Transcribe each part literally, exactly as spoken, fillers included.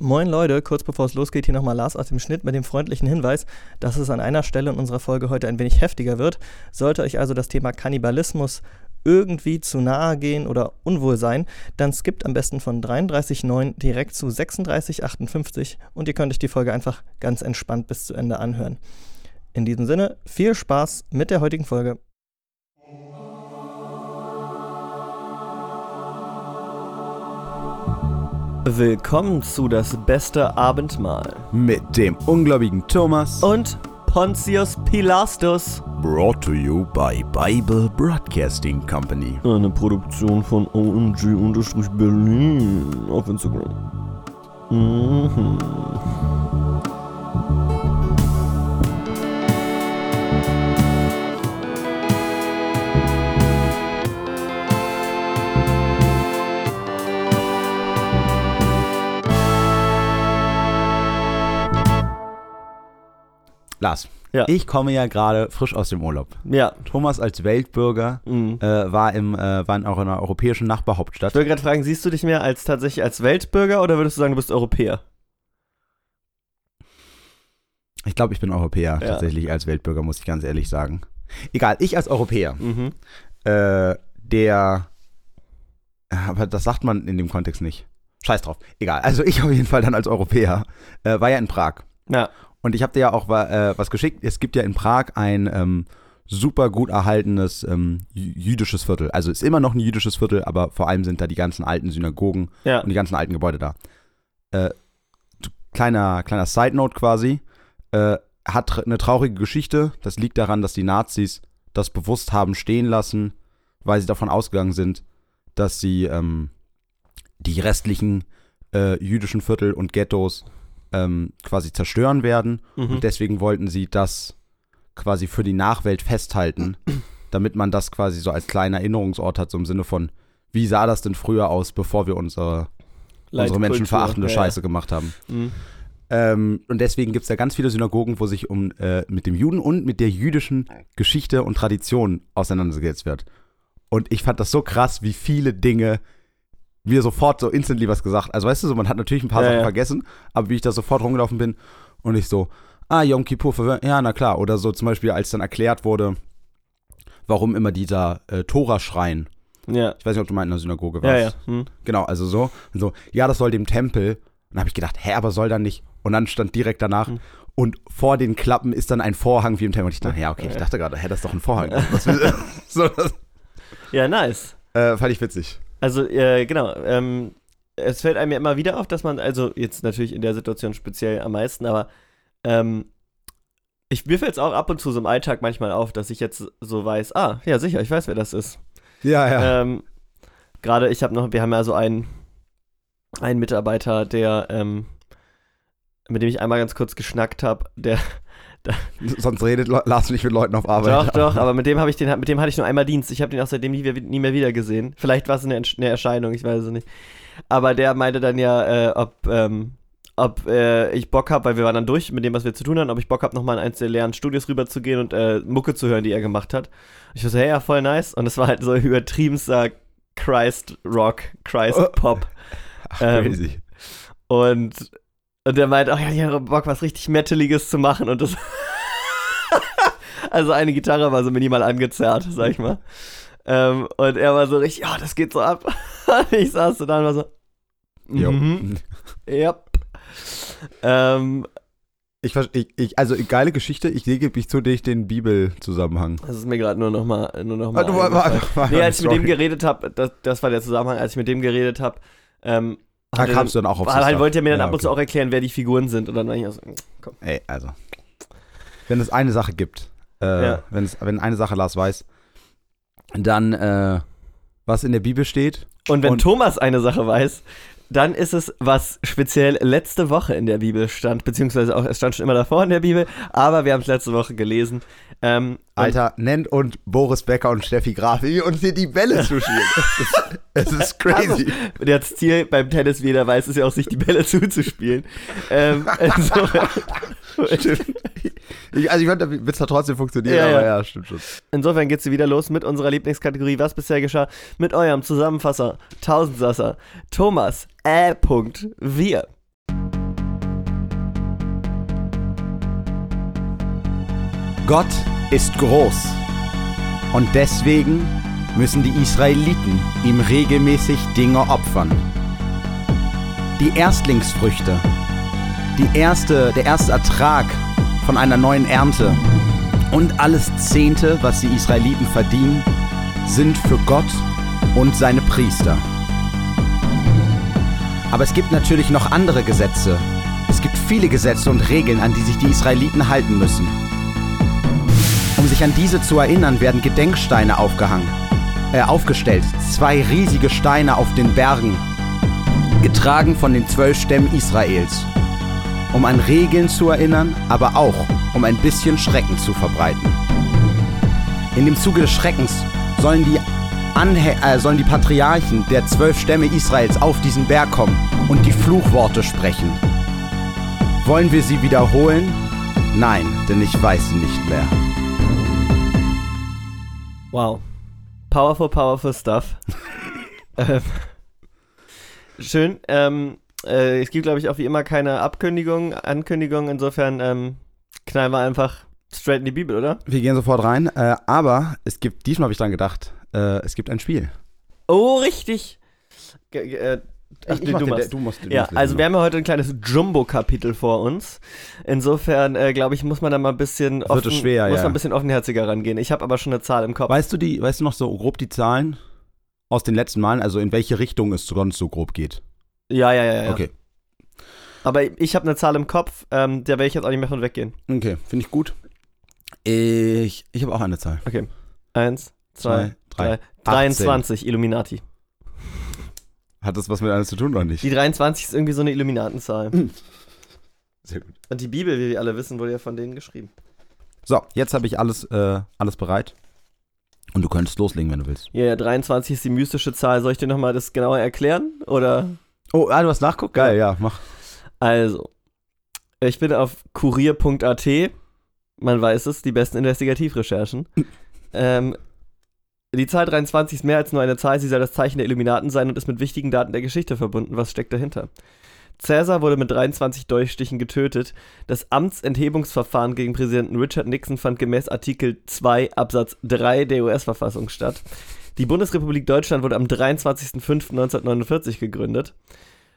Moin Leute, kurz bevor es losgeht, hier nochmal Lars aus dem Schnitt mit dem freundlichen Hinweis, dass es an einer Stelle in unserer Folge heute ein wenig heftiger wird. Sollte euch also das Thema Kannibalismus irgendwie zu nahe gehen oder unwohl sein, dann skippt am besten von dreiunddreißig Komma neun direkt zu sechsunddreißig Komma achtundfünfzig und ihr könnt euch die Folge einfach ganz entspannt bis zu Ende anhören. In diesem Sinne, viel Spaß mit der heutigen Folge. Willkommen zu Das Beste Abendmahl mit dem ungläubigen Thomas und Pontius Pilastus. Brought to you by Bible Broadcasting Company. Eine Produktion von O M G-Berlin auf Instagram. Mhm. Lars, ja. Ich komme ja gerade frisch aus dem Urlaub. Ja. Thomas als Weltbürger mhm. äh, war, im, äh, war in auch in einer europäischen Nachbarhauptstadt. Ich wollte gerade fragen, siehst du dich mehr als tatsächlich als Weltbürger oder würdest du sagen, du bist Europäer? Ich glaube, ich bin Europäer, ja. Tatsächlich als Weltbürger, muss ich ganz ehrlich sagen. Egal, ich als Europäer, mhm. äh, der, aber das sagt man in dem Kontext nicht. Scheiß drauf, egal. Also ich auf jeden Fall dann als Europäer, äh, war ja in Prag. Ja. Und ich habe dir ja auch äh, was geschickt. Es gibt ja in Prag ein ähm, super gut erhaltenes ähm, jüdisches Viertel. Also ist immer noch ein jüdisches Viertel, aber vor allem sind da die ganzen alten Synagogen ja. und die ganzen alten Gebäude da. Äh, kleiner, kleiner Side-Note quasi. Äh, hat eine traurige Geschichte. Das liegt daran, dass die Nazis das bewusst haben stehen lassen, weil sie davon ausgegangen sind, dass sie ähm, die restlichen äh, jüdischen Viertel und Ghettos quasi zerstören werden mhm. und deswegen wollten sie das quasi für die Nachwelt festhalten, damit man das quasi so als kleinen Erinnerungsort hat, so im Sinne von, wie sah das denn früher aus, bevor wir unsere, unsere menschenverachtende ja, Scheiße ja. gemacht haben. Mhm. Ähm, und deswegen gibt es da ganz viele Synagogen, wo sich um äh, mit dem Juden und mit der jüdischen Geschichte und Tradition auseinandergesetzt wird. Und ich fand das so krass, wie viele Dinge mir sofort so instantly was gesagt. Also weißt du so, man hat natürlich ein paar ja, Sachen ja. vergessen, aber wie ich da sofort rumgelaufen bin und ich so, ah, Yom Kippur, verwir- ja, na klar. Oder so zum Beispiel, als dann erklärt wurde, warum immer dieser äh, Thoraschrein. Ja. Ich weiß nicht, ob du mal in der Synagoge warst. Ja, ja. Hm. Genau, also so. Und so, ja, das soll dem Tempel. Und dann habe ich gedacht, hä, aber soll da nicht? Und dann stand direkt danach, hm. und vor den Klappen ist dann ein Vorhang wie im Tempel. Und ich dachte, ja, okay, ja, ja. ich dachte gerade, hä, das ist doch ein Vorhang. so, das, ja, nice. Äh, fand ich witzig. Also, äh, genau, ähm, es fällt einem ja immer wieder auf, dass man, also jetzt natürlich in der Situation speziell am meisten, aber ähm, ich, mir fällt es auch ab und zu so im Alltag manchmal auf, dass ich jetzt so weiß, ah, ja sicher, ich weiß, wer das ist. Ja, ja. Ähm, gerade, ich habe noch, wir haben ja so einen, einen Mitarbeiter, der, ähm, mit dem ich einmal ganz kurz geschnackt habe, der... Sonst redet Lars nicht mit Leuten auf Arbeit. Doch, doch, aber mit dem habe ich den, mit dem hatte ich nur einmal Dienst. Ich habe den auch seitdem nie, nie mehr wieder gesehen. Vielleicht war es eine, eine Erscheinung, ich weiß es nicht. Aber der meinte dann ja, äh, ob, ähm, ob äh, ich Bock habe, weil wir waren dann durch mit dem, was wir zu tun hatten, ob ich Bock habe, nochmal in eins der leeren Studios rüberzugehen und äh, Mucke zu hören, die er gemacht hat. Ich war so, hey, ja, voll nice. Und es war halt so übertriebenster Christ Rock, Christ Pop. Oh. Ach, ähm, crazy. Und Und der meint, oh ja, ich habe Bock, was richtig Metaliges zu machen. Und das. Also eine Gitarre war so minimal angezerrt, sag ich mal. Ähm, und er war so richtig, ja, oh, das geht so ab. Und ich saß so da und war so. Mhm. Ja. Ähm, ich, ich, ich, also, geile Geschichte. Ich lege mich zu durch den Bibelzusammenhang. Das ist mir gerade nur nochmal. Nur noch mal ah, war, war, war nee, als ich mit dem geredet habe, das, das war der Zusammenhang, als ich mit dem geredet habe, ähm, da kamst du dann auch auf Halt wollte er mir dann ja, ab und zu okay. auch erklären, wer die Figuren sind. Und dann war ich auch so, komm. Ey, also. Wenn es eine Sache gibt, äh, ja. wenn es wenn eine Sache Lars weiß, dann äh, was in der Bibel steht. Und wenn und Thomas eine Sache weiß, dann ist es, was speziell letzte Woche in der Bibel stand, beziehungsweise auch, es stand schon immer davor in der Bibel, aber wir haben es letzte Woche gelesen. Ähm, Alter, Nent und Boris Becker und Steffi Graf, wie uns hier die Bälle zuschieben. Es ist, ist crazy. Also, das Ziel beim Tennis, wie jeder weiß, ist ja auch, sich die Bälle zuzuspielen. ähm, also, stimmt. Ich, also ich fand, der Witz hat trotzdem funktioniert, ja, aber ja, ja stimmt schon. Insofern geht's wieder los mit unserer Lieblingskategorie, was bisher geschah, mit eurem Zusammenfasser, Tausendsasser, Thomas, äh, Punkt, wir. Gott ist groß und deswegen müssen die Israeliten ihm regelmäßig Dinge opfern. Die Erstlingsfrüchte, die erste, der erste Ertrag von einer neuen Ernte und alles Zehnte, was die Israeliten verdienen, sind für Gott und seine Priester. Aber es gibt natürlich noch andere Gesetze. Es gibt viele Gesetze und Regeln, an die sich die Israeliten halten müssen. Um sich an diese zu erinnern, werden Gedenksteine aufgehangen, äh, aufgestellt. Zwei riesige Steine auf den Bergen, getragen von den zwölf Stämmen Israels. Um an Regeln zu erinnern, aber auch, um ein bisschen Schrecken zu verbreiten. In dem Zuge des Schreckens sollen die, Anhe- äh, sollen die Patriarchen der zwölf Stämme Israels auf diesen Berg kommen und die Fluchworte sprechen. Wollen wir sie wiederholen? Nein, denn ich weiß sie nicht mehr. Wow. Powerful, powerful stuff. ähm, schön. Ähm, äh, es gibt, glaube ich, auch wie immer keine Abkündigung, Ankündigung. Insofern ähm, knallen wir einfach straight in die Bibel, oder? Wir gehen sofort rein. Äh, aber es gibt, diesmal habe ich dran gedacht, äh, es gibt ein Spiel. Oh, richtig. G- äh, Ach, nee, du, den, du musst den Ja, also wir haben ja heute ein kleines Jumbo-Kapitel vor uns. Insofern, äh, glaube ich, muss man da mal ein bisschen offen, schwer, muss ja. man ein bisschen offenherziger rangehen. Ich habe aber schon eine Zahl im Kopf. Weißt du die, weißt du noch so grob die Zahlen aus den letzten Malen? Also in welche Richtung es sonst so grob geht? Ja, ja, ja. ja. Okay. Aber ich habe eine Zahl im Kopf, ähm, der werde ich jetzt auch nicht mehr von weggehen. Okay, finde ich gut. Ich, ich habe auch eine Zahl. Okay. Eins, zwei, zwei drei. dreiundzwanzig, Illuminati. Hat das was mit alles zu tun oder nicht? Die dreiundzwanzig ist irgendwie so eine Illuminatenzahl. Mhm. Sehr gut. Und die Bibel, wie wir alle wissen, wurde ja von denen geschrieben. So, jetzt habe ich alles, äh, alles bereit. Und du könntest loslegen, wenn du willst. Ja, yeah, dreiundzwanzig ist die mystische Zahl. Soll ich dir nochmal das genauer erklären? Oder? Oh, ah, du hast nachguckt? Geil, ja, ja mach. Also, ich bin auf kurier punkt a t. Man weiß es, die besten Investigativrecherchen. ähm. Die Zahl dreiundzwanzig ist mehr als nur eine Zahl, sie soll das Zeichen der Illuminaten sein und ist mit wichtigen Daten der Geschichte verbunden. Was steckt dahinter? Caesar wurde mit dreiundzwanzig Dolchstichen getötet. Das Amtsenthebungsverfahren gegen Präsidenten Richard Nixon fand gemäß Artikel zwei Absatz drei der U S-Verfassung statt. Die Bundesrepublik Deutschland wurde am dreiundzwanzigster fünfter neunzehnhundertneunundvierzig gegründet.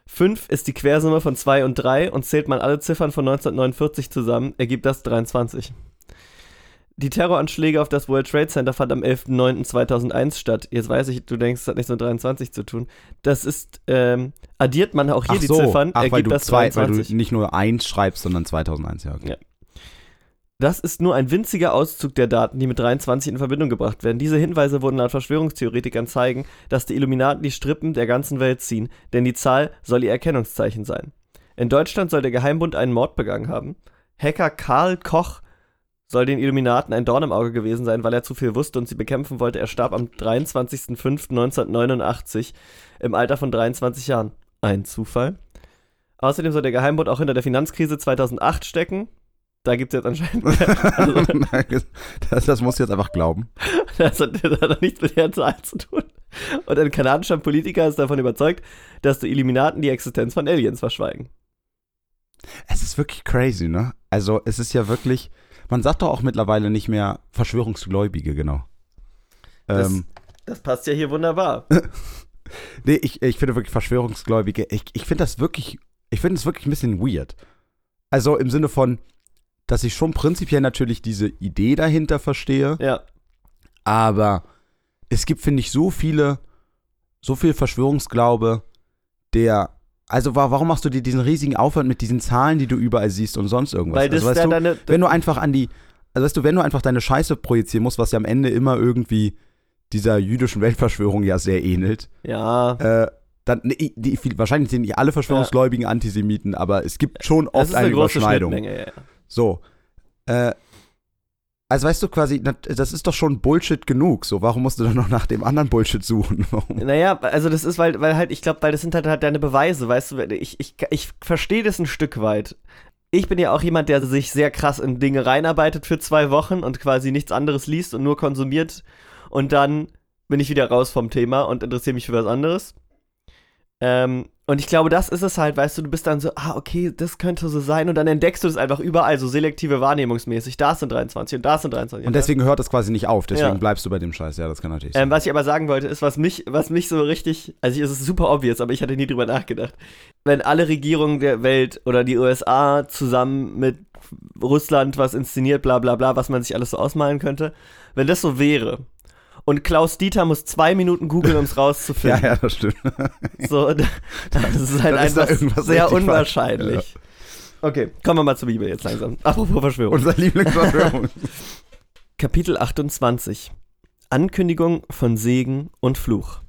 fünf ist die Quersumme von zwei und drei und zählt man alle Ziffern von neunzehnhundertneunundvierzig zusammen, ergibt das dreiundzwanzig. Die Terroranschläge auf das World Trade Center fanden am elfter neunter zweitausendeins statt. Jetzt weiß ich, du denkst, das hat nichts mit dreiundzwanzig zu tun. Das ist, ähm, addiert man auch hier ach die so. Ziffern, ach, ergibt das zwei, dreiundzwanzig. Weil du nicht nur eins schreibst, sondern zweitausendeins, ja, okay. Ja. Das ist nur ein winziger Auszug der Daten, die mit dreiundzwanzig in Verbindung gebracht werden. Diese Hinweise wurden laut Verschwörungstheoretikern zeigen, dass die Illuminaten die Strippen der ganzen Welt ziehen, denn die Zahl soll ihr Erkennungszeichen sein. In Deutschland soll der Geheimbund einen Mord begangen haben. Hacker Karl Koch soll den Illuminaten ein Dorn im Auge gewesen sein, weil er zu viel wusste und sie bekämpfen wollte. Er starb am dreiundzwanzigster fünfter neunzehnhundertneunundachtzig im Alter von dreiundzwanzig Jahren. Ein Zufall. Außerdem soll der Geheimbund auch hinter der Finanzkrise zweitausendacht stecken. Da gibt es jetzt anscheinend mehr. Also, das, das muss ich jetzt einfach glauben. Das hat, das hat nichts mit der Zahl zu tun. Und ein kanadischer Politiker ist davon überzeugt, dass die Illuminaten die Existenz von Aliens verschweigen. Es ist wirklich crazy, ne? Also es ist ja wirklich... Man sagt doch auch mittlerweile nicht mehr Verschwörungsgläubige, genau. Das, ähm, das passt ja hier wunderbar. Nee, ich, ich finde wirklich Verschwörungsgläubige, ich, ich finde das wirklich, ich finde es wirklich ein bisschen weird. Also im Sinne von, dass ich schon prinzipiell natürlich diese Idee dahinter verstehe. Ja. Aber es gibt, finde ich, so viele, so viel Verschwörungsglaube, der... Also warum machst du dir diesen riesigen Aufwand mit diesen Zahlen, die du überall siehst und sonst irgendwas? Weil das also, weißt du, deine, wenn du einfach an die, also weißt du, wenn du einfach deine Scheiße projizieren musst, was ja am Ende immer irgendwie dieser jüdischen Weltverschwörung ja sehr ähnelt. Ja. Äh, dann die, die, wahrscheinlich sind nicht alle Verschwörungsgläubigen ja. Antisemiten, aber es gibt schon oft eine, eine Überschneidung. Ja, ja. So. Äh, also weißt du quasi, das ist doch schon Bullshit genug. So, warum musst du dann noch nach dem anderen Bullshit suchen? Warum? Naja, also das ist, weil, weil halt, ich glaube, weil das sind halt, halt deine Beweise, weißt du, ich, ich, ich verstehe das ein Stück weit. Ich bin ja auch jemand, der sich sehr krass in Dinge reinarbeitet für zwei Wochen und quasi nichts anderes liest und nur konsumiert und dann bin ich wieder raus vom Thema und interessiere mich für was anderes. Ähm, Und ich glaube, das ist es halt, weißt du, du bist dann so, ah, okay, das könnte so sein. Und dann entdeckst du es einfach überall, so selektive wahrnehmungsmäßig. Da sind dreiundzwanzig und da sind dreiundzwanzig. Und deswegen hört das quasi nicht auf, deswegen ja. bleibst du bei dem Scheiß. Ja, das kann natürlich sein. Ähm, was ich aber sagen wollte, ist, was mich, was mich so richtig, also es ist super obvious, aber ich hatte nie drüber nachgedacht. Wenn alle Regierungen der Welt oder die U S A zusammen mit Russland was inszeniert, bla bla bla, was man sich alles so ausmalen könnte, wenn das so wäre... Und Klaus-Dieter muss zwei Minuten googeln, um es rauszufinden. ja, ja, das stimmt. So, das ist halt ist einfach sehr unwahrscheinlich. Ja. Okay, kommen wir mal zur Bibel jetzt langsam. Apropos Verschwörung. Unser Lieblingsverschwörung. Kapitel achtundzwanzig. Ankündigung von Segen und Fluch.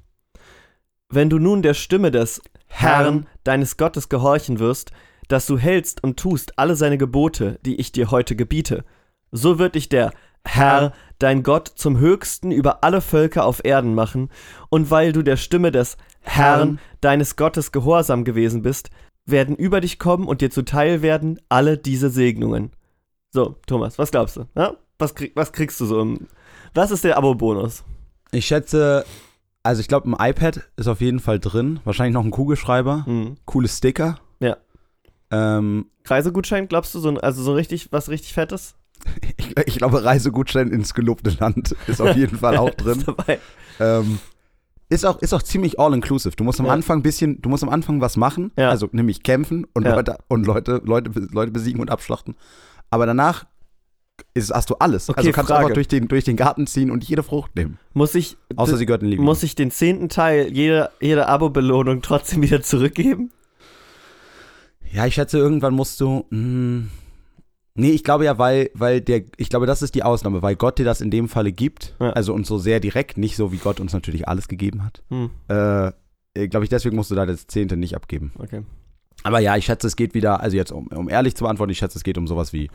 Wenn du nun der Stimme des Herrn, deines Gottes, gehorchen wirst, dass du hältst und tust alle seine Gebote, die ich dir heute gebiete, so wird dich der Herr, dein Gott, zum Höchsten über alle Völker auf Erden machen, und weil du der Stimme des Herrn, deines Gottes, gehorsam gewesen bist, werden über dich kommen und dir zuteil werden alle diese Segnungen. So, Thomas, was glaubst du? Ja? Was, krieg, was kriegst du so? Im, was ist der Abo-Bonus? Ich schätze, also ich glaube, ein iPad ist auf jeden Fall drin, wahrscheinlich noch ein Kugelschreiber, mhm. coole Sticker. Ja. Ähm, Reisegutschein, glaubst du, so ein, also so richtig, was richtig Fettes? Ich, ich glaube, Reisegutschein ins gelobte Land ist auf jeden Fall auch drin. Ist, dabei. Ähm, ist, auch, ist auch ziemlich all-inclusive. Du musst am ja. Anfang ein bisschen, du musst am Anfang was machen, ja. also nämlich kämpfen und, ja. Leute, und Leute, Leute, Leute besiegen und abschlachten. Aber danach ist, hast du alles. Okay, also kannst du einfach durch den, durch den Garten ziehen und jede Frucht nehmen. Muss ich, außer sie gehört in Liebe. Muss ich den zehnten Teil jeder, jeder Abo-Belohnung trotzdem wieder zurückgeben? Ja, ich schätze, irgendwann musst du. Mh, Nee, ich glaube ja, weil, weil der, ich glaube, das ist die Ausnahme, weil Gott dir das in dem Falle gibt, ja. also uns so sehr direkt, nicht so, wie Gott uns natürlich alles gegeben hat. Hm. Äh, glaube ich, deswegen musst du da das Zehnte nicht abgeben. Okay. Aber ja, ich schätze, es geht wieder, also jetzt, um, um ehrlich zu beantworten, ich schätze, es geht um sowas wie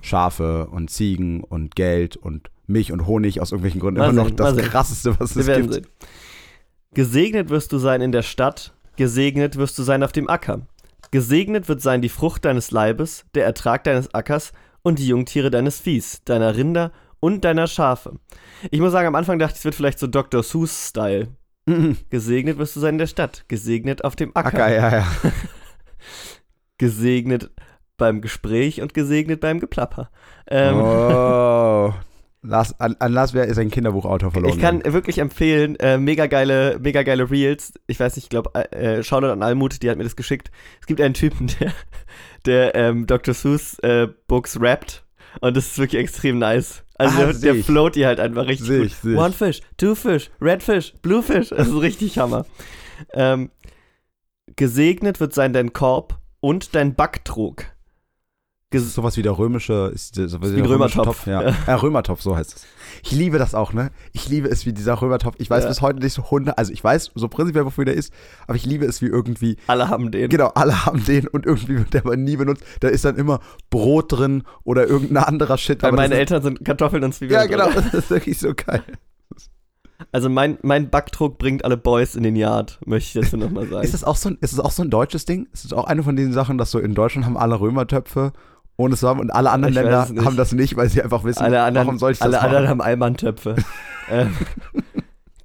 Schafe und Ziegen und Geld und Milch und Honig, aus irgendwelchen Gründen mal immer sehen, noch das sehen. Krasseste, was es gibt. Sehen. Gesegnet wirst du sein in der Stadt, gesegnet wirst du sein auf dem Acker. Gesegnet wird sein die Frucht deines Leibes, der Ertrag deines Ackers und die Jungtiere deines Viehs, deiner Rinder und deiner Schafe. Ich muss sagen, am Anfang dachte ich, es wird vielleicht so Doktor Seuss-Style. Mhm. Gesegnet wirst du sein in der Stadt, gesegnet auf dem Acker. Acker, ja, ja. Gesegnet beim Gespräch und gesegnet beim Geplapper. Ähm, oh. Lars, an, an Lars ist ein Kinderbuchautor verloren. Ich kann wirklich empfehlen, äh, mega geile, mega geile Reels. Ich weiß nicht, ich glaube, äh, Shoutout an Almut, die hat mir das geschickt. Es gibt einen Typen, der, der ähm, Doktor Seuss äh, Books rappt. Und das ist wirklich extrem nice. Also ah, der, der float die halt einfach richtig seh ich, gut. Seh One Fish, Two Fish, Red Fish, Blue Fish. Das ist richtig Hammer. Ähm, gesegnet wird sein dein Korb und dein Backtrog. Das ist sowas wie der römische, ist der, so wie der Römertopf. Topf, ja. Ja. ja, Römertopf, so heißt es. Ich liebe das auch, ne? Ich liebe es, wie dieser Römertopf, ich weiß ja. bis heute nicht so hundert, also ich weiß so prinzipiell, wofür der ist, aber ich liebe es, wie irgendwie. Alle haben den. Genau, alle haben den und irgendwie wird der aber nie benutzt. Da ist dann immer Brot drin oder irgendein anderer Shit. Weil aber meine Eltern sind Kartoffeln und Zwiebeln. Ja, genau, oder? Das ist wirklich so geil. Also mein, mein Backdruck bringt alle Boys in den Yard, möchte ich dazu nochmal sagen. Ist das auch so ein, ist das auch so ein deutsches Ding? Ist das auch eine von diesen Sachen, dass so in Deutschland haben alle Römertöpfe? Ohne es haben und alle anderen ich Länder haben das nicht, weil sie einfach wissen, alle anderen, warum soll ich das alle machen? Alle anderen haben Allmanntöpfe. ähm,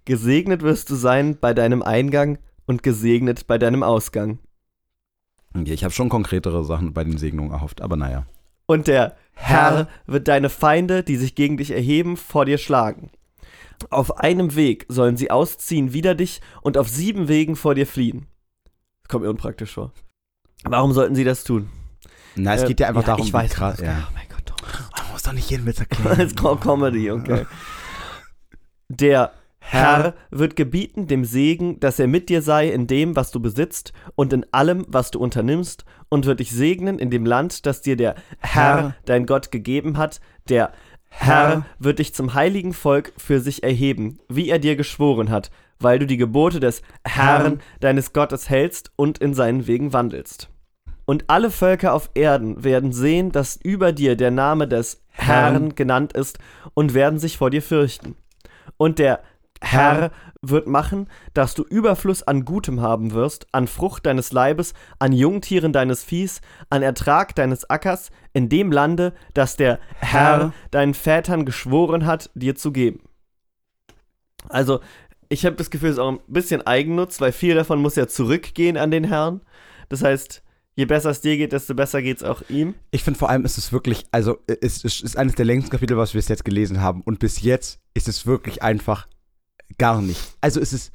gesegnet wirst du sein bei deinem Eingang und gesegnet bei deinem Ausgang. Okay, ich habe schon konkretere Sachen bei den Segnungen erhofft, aber naja. Und der Herr, Herr wird deine Feinde, die sich gegen dich erheben, vor dir schlagen. Auf einem Weg sollen sie ausziehen wider dich und auf sieben Wegen vor dir fliehen. Das kommt mir unpraktisch vor. Warum sollten sie das tun? Na, es äh, geht ja einfach ja, darum, ich weiß, krass, ja. Oh mein Gott, Thomas. Du musst doch nicht jeden Witz erklären. Das ist Comedy, okay. Der Herr, Herr wird gebieten dem Segen, dass er mit dir sei in dem, was du besitzt und in allem, was du unternimmst, und wird dich segnen in dem Land, das dir der Herr, Herr dein Gott, gegeben hat. Der Herr, Herr wird dich zum heiligen Volk für sich erheben, wie er dir geschworen hat, weil du die Gebote des Herrn, Herr. deines Gottes hältst und in seinen Wegen wandelst. Und alle Völker auf Erden werden sehen, dass über dir der Name des Herrn genannt ist und werden sich vor dir fürchten. Und der Herr wird machen, dass du Überfluss an Gutem haben wirst, an Frucht deines Leibes, an Jungtieren deines Viehs, an Ertrag deines Ackers, in dem Lande, das der Herr deinen Vätern geschworen hat, dir zu geben. Also ich habe das Gefühl, es ist auch ein bisschen Eigennutz, weil viel davon muss ja zurückgehen an den Herrn. Das heißt, je besser es dir geht, desto besser geht es auch ihm. Ich finde vor allem ist es wirklich, also es ist eines der längsten Kapitel, was wir bis jetzt gelesen haben. Und bis jetzt ist es wirklich einfach gar nicht. Also es ist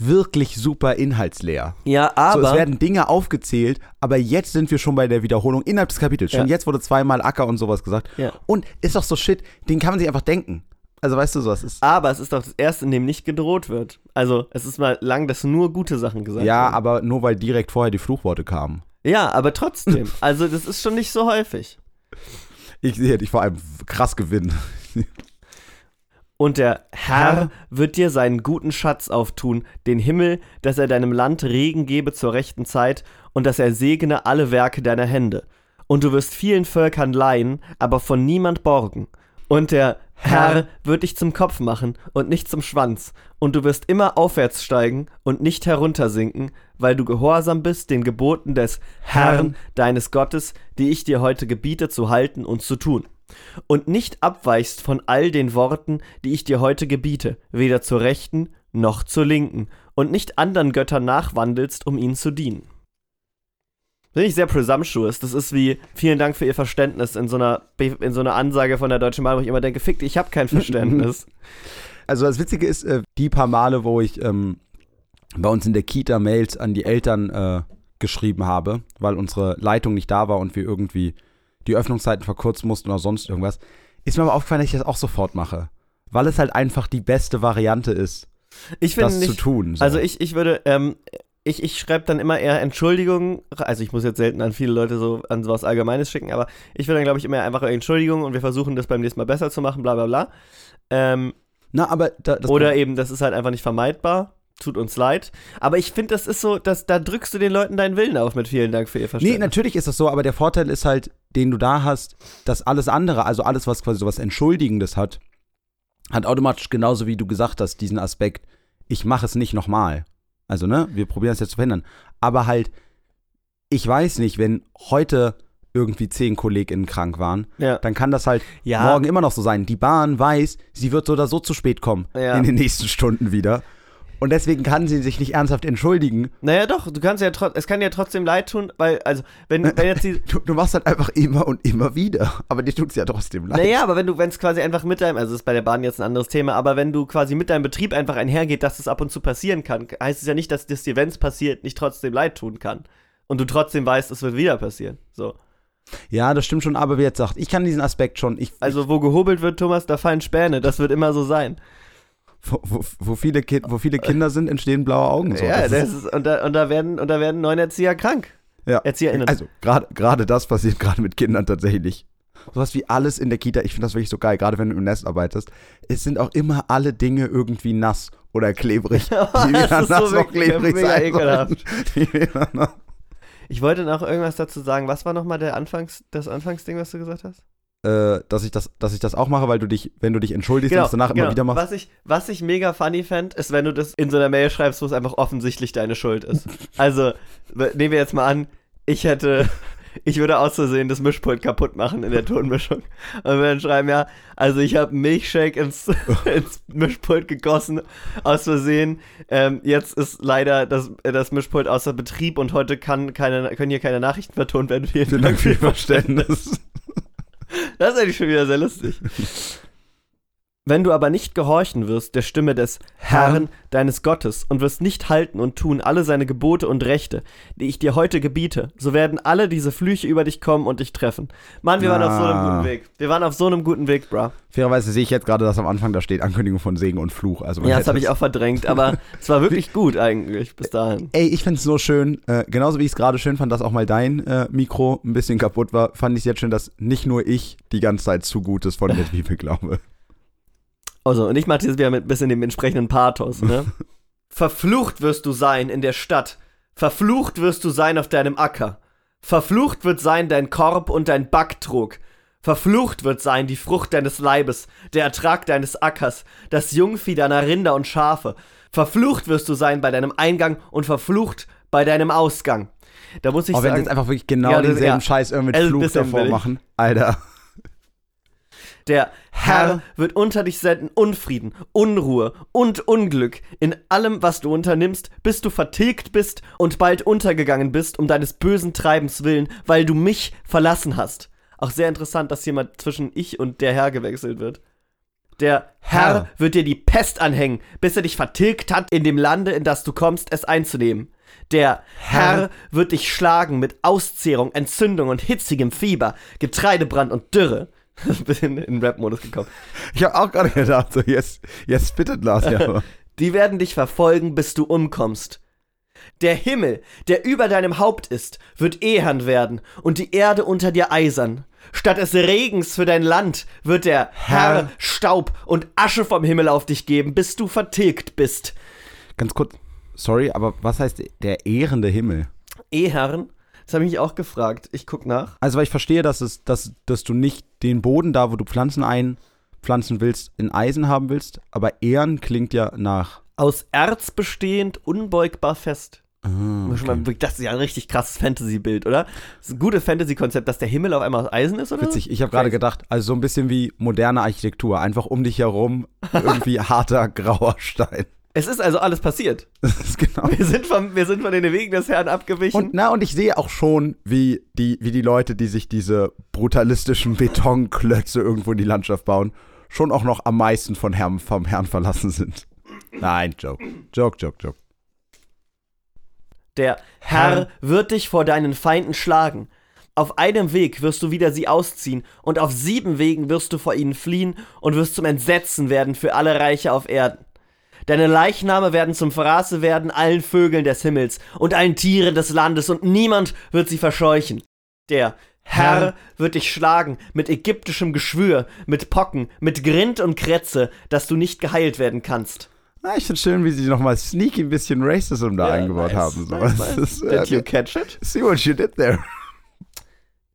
wirklich super inhaltsleer. Ja, aber... So, es werden Dinge aufgezählt, aber jetzt sind wir schon bei der Wiederholung innerhalb des Kapitels. Schon ja. Jetzt wurde zweimal Acker und sowas gesagt. Ja. Und ist doch so Shit, den kann man sich einfach denken. Also weißt du sowas ist. Aber es ist doch das erste, in dem nicht gedroht wird. Also es ist mal lang, dass nur gute Sachen gesagt werden. Ja, aber nur weil direkt vorher die Fluchworte kamen. Ja, aber trotzdem. Also das ist schon nicht so häufig. Ich sehe dich vor allem krass gewinnen. Und der Herr wird dir seinen guten Schatz auftun, den Himmel, dass er deinem Land Regen gebe zur rechten Zeit und dass er segne alle Werke deiner Hände. Und du wirst vielen Völkern leihen, aber von niemand borgen. Und der Herr wird dich zum Kopf machen und nicht zum Schwanz. Und du wirst immer aufwärts steigen und nicht heruntersinken, weil du gehorsam bist den Geboten des Herrn, deines Gottes, die ich dir heute gebiete, zu halten und zu tun. Und nicht abweichst von all den Worten, die ich dir heute gebiete, weder zur Rechten noch zur Linken, und nicht anderen Göttern nachwandelst, um ihnen zu dienen. Finde ich sehr presumptuous. Das ist wie, vielen Dank für Ihr Verständnis in so einer, in so einer Ansage von der Deutschen Bahn, wo ich immer denke, fick, ich habe kein Verständnis. Also das Witzige ist, die paar Male, wo ich ähm, bei uns in der Kita Mails an die Eltern äh, geschrieben habe, weil unsere Leitung nicht da war und wir irgendwie die Öffnungszeiten verkürzen mussten oder sonst irgendwas, ist mir aber aufgefallen, dass ich das auch sofort mache. Weil es halt einfach die beste Variante ist, ich finde das nicht, zu tun. So. Also ich, ich würde, ähm, ich, ich schreibe dann immer eher Entschuldigungen, also ich muss jetzt selten an viele Leute so an sowas Allgemeines schicken, aber ich würde dann, glaube ich, immer einfach Entschuldigungen und wir versuchen das beim nächsten Mal besser zu machen, bla bla bla. Ähm, Na, aber da, das oder eben, das ist halt einfach nicht vermeidbar. Tut uns leid. Aber ich finde, das ist so, dass, da drückst du den Leuten deinen Willen auf mit vielen Dank für ihr Verständnis. Nee, natürlich ist das so, aber der Vorteil ist halt, den du da hast, dass alles andere, also alles, was quasi sowas Entschuldigendes hat, hat automatisch genauso, wie du gesagt hast, diesen Aspekt, ich mache es nicht nochmal. Also, ne, wir probieren es jetzt zu verhindern. Aber halt, ich weiß nicht, wenn heute irgendwie zehn KollegInnen krank waren, ja. Dann kann das halt ja. morgen immer noch so sein. Die Bahn weiß, sie wird so oder so zu spät kommen ja. in den nächsten Stunden wieder. Und deswegen kann sie sich nicht ernsthaft entschuldigen. Naja doch, du kannst ja tro- es kann ja trotzdem leid tun, weil, also, wenn, wenn jetzt die... Du, du machst halt einfach immer und immer wieder, aber dir tut es ja trotzdem leid. Naja, aber wenn du, wenn es quasi einfach mit deinem, also das ist bei der Bahn jetzt ein anderes Thema, aber wenn du quasi mit deinem Betrieb einfach einhergeht, dass das ab und zu passieren kann, heißt es ja nicht, dass das dir, wenn es passiert, nicht trotzdem leid tun kann. Und du trotzdem weißt, es wird wieder passieren, so. Ja, das stimmt schon, aber wie jetzt sagt, ich kann diesen Aspekt schon, ich... Also, wo gehobelt wird, Thomas, da fallen Späne, das wird immer so sein. Wo, wo, wo, viele Ki- wo viele Kinder sind, entstehen blaue Augen. So. Ja, das das ist, und, da, und, da werden, und da werden neun Erzieher krank. Ja. ErzieherInnen. Also, gerade das passiert gerade mit Kindern tatsächlich. Sowas wie alles in der Kita, ich finde das wirklich so geil, gerade wenn du im Nest arbeitest. Es sind auch immer alle Dinge irgendwie nass oder klebrig. Oh, die das ist nass so klebrig mega ekelhaft. Ich wollte noch irgendwas dazu sagen. Was war nochmal der Anfangs, das Anfangsding, was du gesagt hast? Dass ich, das, dass ich das auch mache, weil du dich, wenn du dich entschuldigst, genau, und es danach genau. immer wieder machst. Was ich, was ich mega funny fände, ist, wenn du das in so einer Mail schreibst, wo es einfach offensichtlich deine Schuld ist. Also, nehmen wir jetzt mal an, ich hätte, ich würde aus Versehen das Mischpult kaputt machen in der Tonmischung. Und wir dann schreiben, ja, also ich habe einen Milchshake ins, ins Mischpult gegossen, aus Versehen. Ähm, jetzt ist leider das, das Mischpult außer Betrieb und heute kann keine, können hier keine Nachrichten vertont werden. Vielen, Vielen Dank für Ihr Verständnis. Das ist eigentlich schon wieder sehr lustig. Wenn du aber nicht gehorchen wirst der Stimme des Herrn, deines Gottes, und wirst nicht halten und tun alle seine Gebote und Rechte, die ich dir heute gebiete, so werden alle diese Flüche über dich kommen und dich treffen. Mann, wir ah. waren auf so einem guten Weg. Wir waren auf so einem guten Weg, bruh. Fairerweise sehe ich jetzt gerade, dass am Anfang da steht Ankündigung von Segen und Fluch. Also ja, das habe ich auch verdrängt, aber es war wirklich gut eigentlich bis dahin. Ey, ich finde es so schön, äh, genauso wie ich es gerade schön fand, dass auch mal dein äh, Mikro ein bisschen kaputt war, fand ich es jetzt schön, dass nicht nur ich die ganze Zeit zu Gutes von der Bibel glaube. Also, und ich mache das wieder mit ein bisschen dem entsprechenden Pathos, ne? Verflucht wirst du sein in der Stadt. Verflucht wirst du sein auf deinem Acker. Verflucht wird sein dein Korb und dein Backtrog. Verflucht wird sein die Frucht deines Leibes, der Ertrag deines Ackers, das Jungvieh deiner Rinder und Schafe. Verflucht wirst du sein bei deinem Eingang und verflucht bei deinem Ausgang. Da muss ich oh, sagen... Aber wenn jetzt einfach wirklich genau ja, denselben ja. Scheiß irgendwie mit also Fluch davor machen. Alter... Der Herr wird unter dich senden Unfrieden, Unruhe und Unglück. In allem, was du unternimmst, bis du vertilgt bist und bald untergegangen bist, um deines bösen Treibens willen, weil du mich verlassen hast. Auch sehr interessant, dass jemand zwischen ich und der Herr gewechselt wird. Der Herr, Herr wird dir die Pest anhängen, bis er dich vertilgt hat, in dem Lande, in das du kommst, es einzunehmen. Der Herr, Herr wird dich schlagen mit Auszehrung, Entzündung und hitzigem Fieber, Getreidebrand und Dürre. Ich bin in Rap-Modus gekommen. Ich habe auch gerade gedacht, so jetzt yes, fittet yes, Lars ja aber. Die werden dich verfolgen, bis du umkommst. Der Himmel, der über deinem Haupt ist, wird ehern werden und die Erde unter dir eisern. Statt des Regens für dein Land wird der Herr, Herr Staub und Asche vom Himmel auf dich geben, bis du vertilgt bist. Ganz kurz, sorry, aber was heißt der ehrende Himmel? Ehren? Das habe ich mich auch gefragt. Ich guck nach. Also, weil ich verstehe, dass, es, dass, dass du nicht den Boden da, wo du Pflanzen einpflanzen willst, in Eisen haben willst, aber ehren klingt ja nach... Aus Erz bestehend, unbeugbar fest. Ah, okay. Das ist ja ein richtig krasses Fantasy-Bild, oder? Das ist ein gutes Fantasy-Konzept, dass der Himmel auf einmal aus Eisen ist, oder? Witzig, ich habe gerade gedacht, also so ein bisschen wie moderne Architektur. Einfach um dich herum irgendwie harter, grauer Stein. Es ist also alles passiert. Das ist genau. Wir sind, von, wir sind von den Wegen des Herrn abgewichen. Und, na, und ich sehe auch schon, wie die, wie die Leute, die sich diese brutalistischen Betonklötze irgendwo in die Landschaft bauen, schon auch noch am meisten von Herrn, vom Herrn verlassen sind. Nein, Joke. Joke, Joke, Joke. Der Herr wird dich vor deinen Feinden schlagen. Auf einem Weg wirst du wieder sie ausziehen und auf sieben Wegen wirst du vor ihnen fliehen und wirst zum Entsetzen werden für alle Reiche auf Erden. Deine Leichname werden zum Fraße werden allen Vögeln des Himmels und allen Tieren des Landes und niemand wird sie verscheuchen. Der Herr wird dich schlagen mit ägyptischem Geschwür, mit Pocken, mit Grind und Krätze, dass du nicht geheilt werden kannst. Na, ich finde schön, wie sie nochmal sneaky ein bisschen Racism da ja, eingebaut nice, haben. So. Nice, nice. Ist, did you catch it? See what you did there.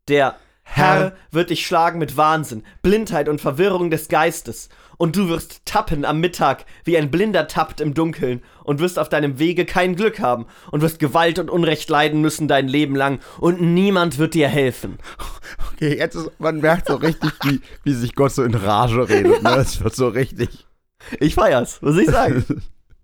Der Herr wird dich schlagen mit Wahnsinn, Blindheit und Verwirrung des Geistes. Und du wirst tappen am Mittag, wie ein Blinder tappt im Dunkeln. Und wirst auf deinem Wege kein Glück haben. Und wirst Gewalt und Unrecht leiden müssen dein Leben lang. Und niemand wird dir helfen. Okay, jetzt ist, man merkt so richtig, wie, wie sich Gott so in Rage redet. Ne? Es wird so richtig... Ich feier's, was ich sagen.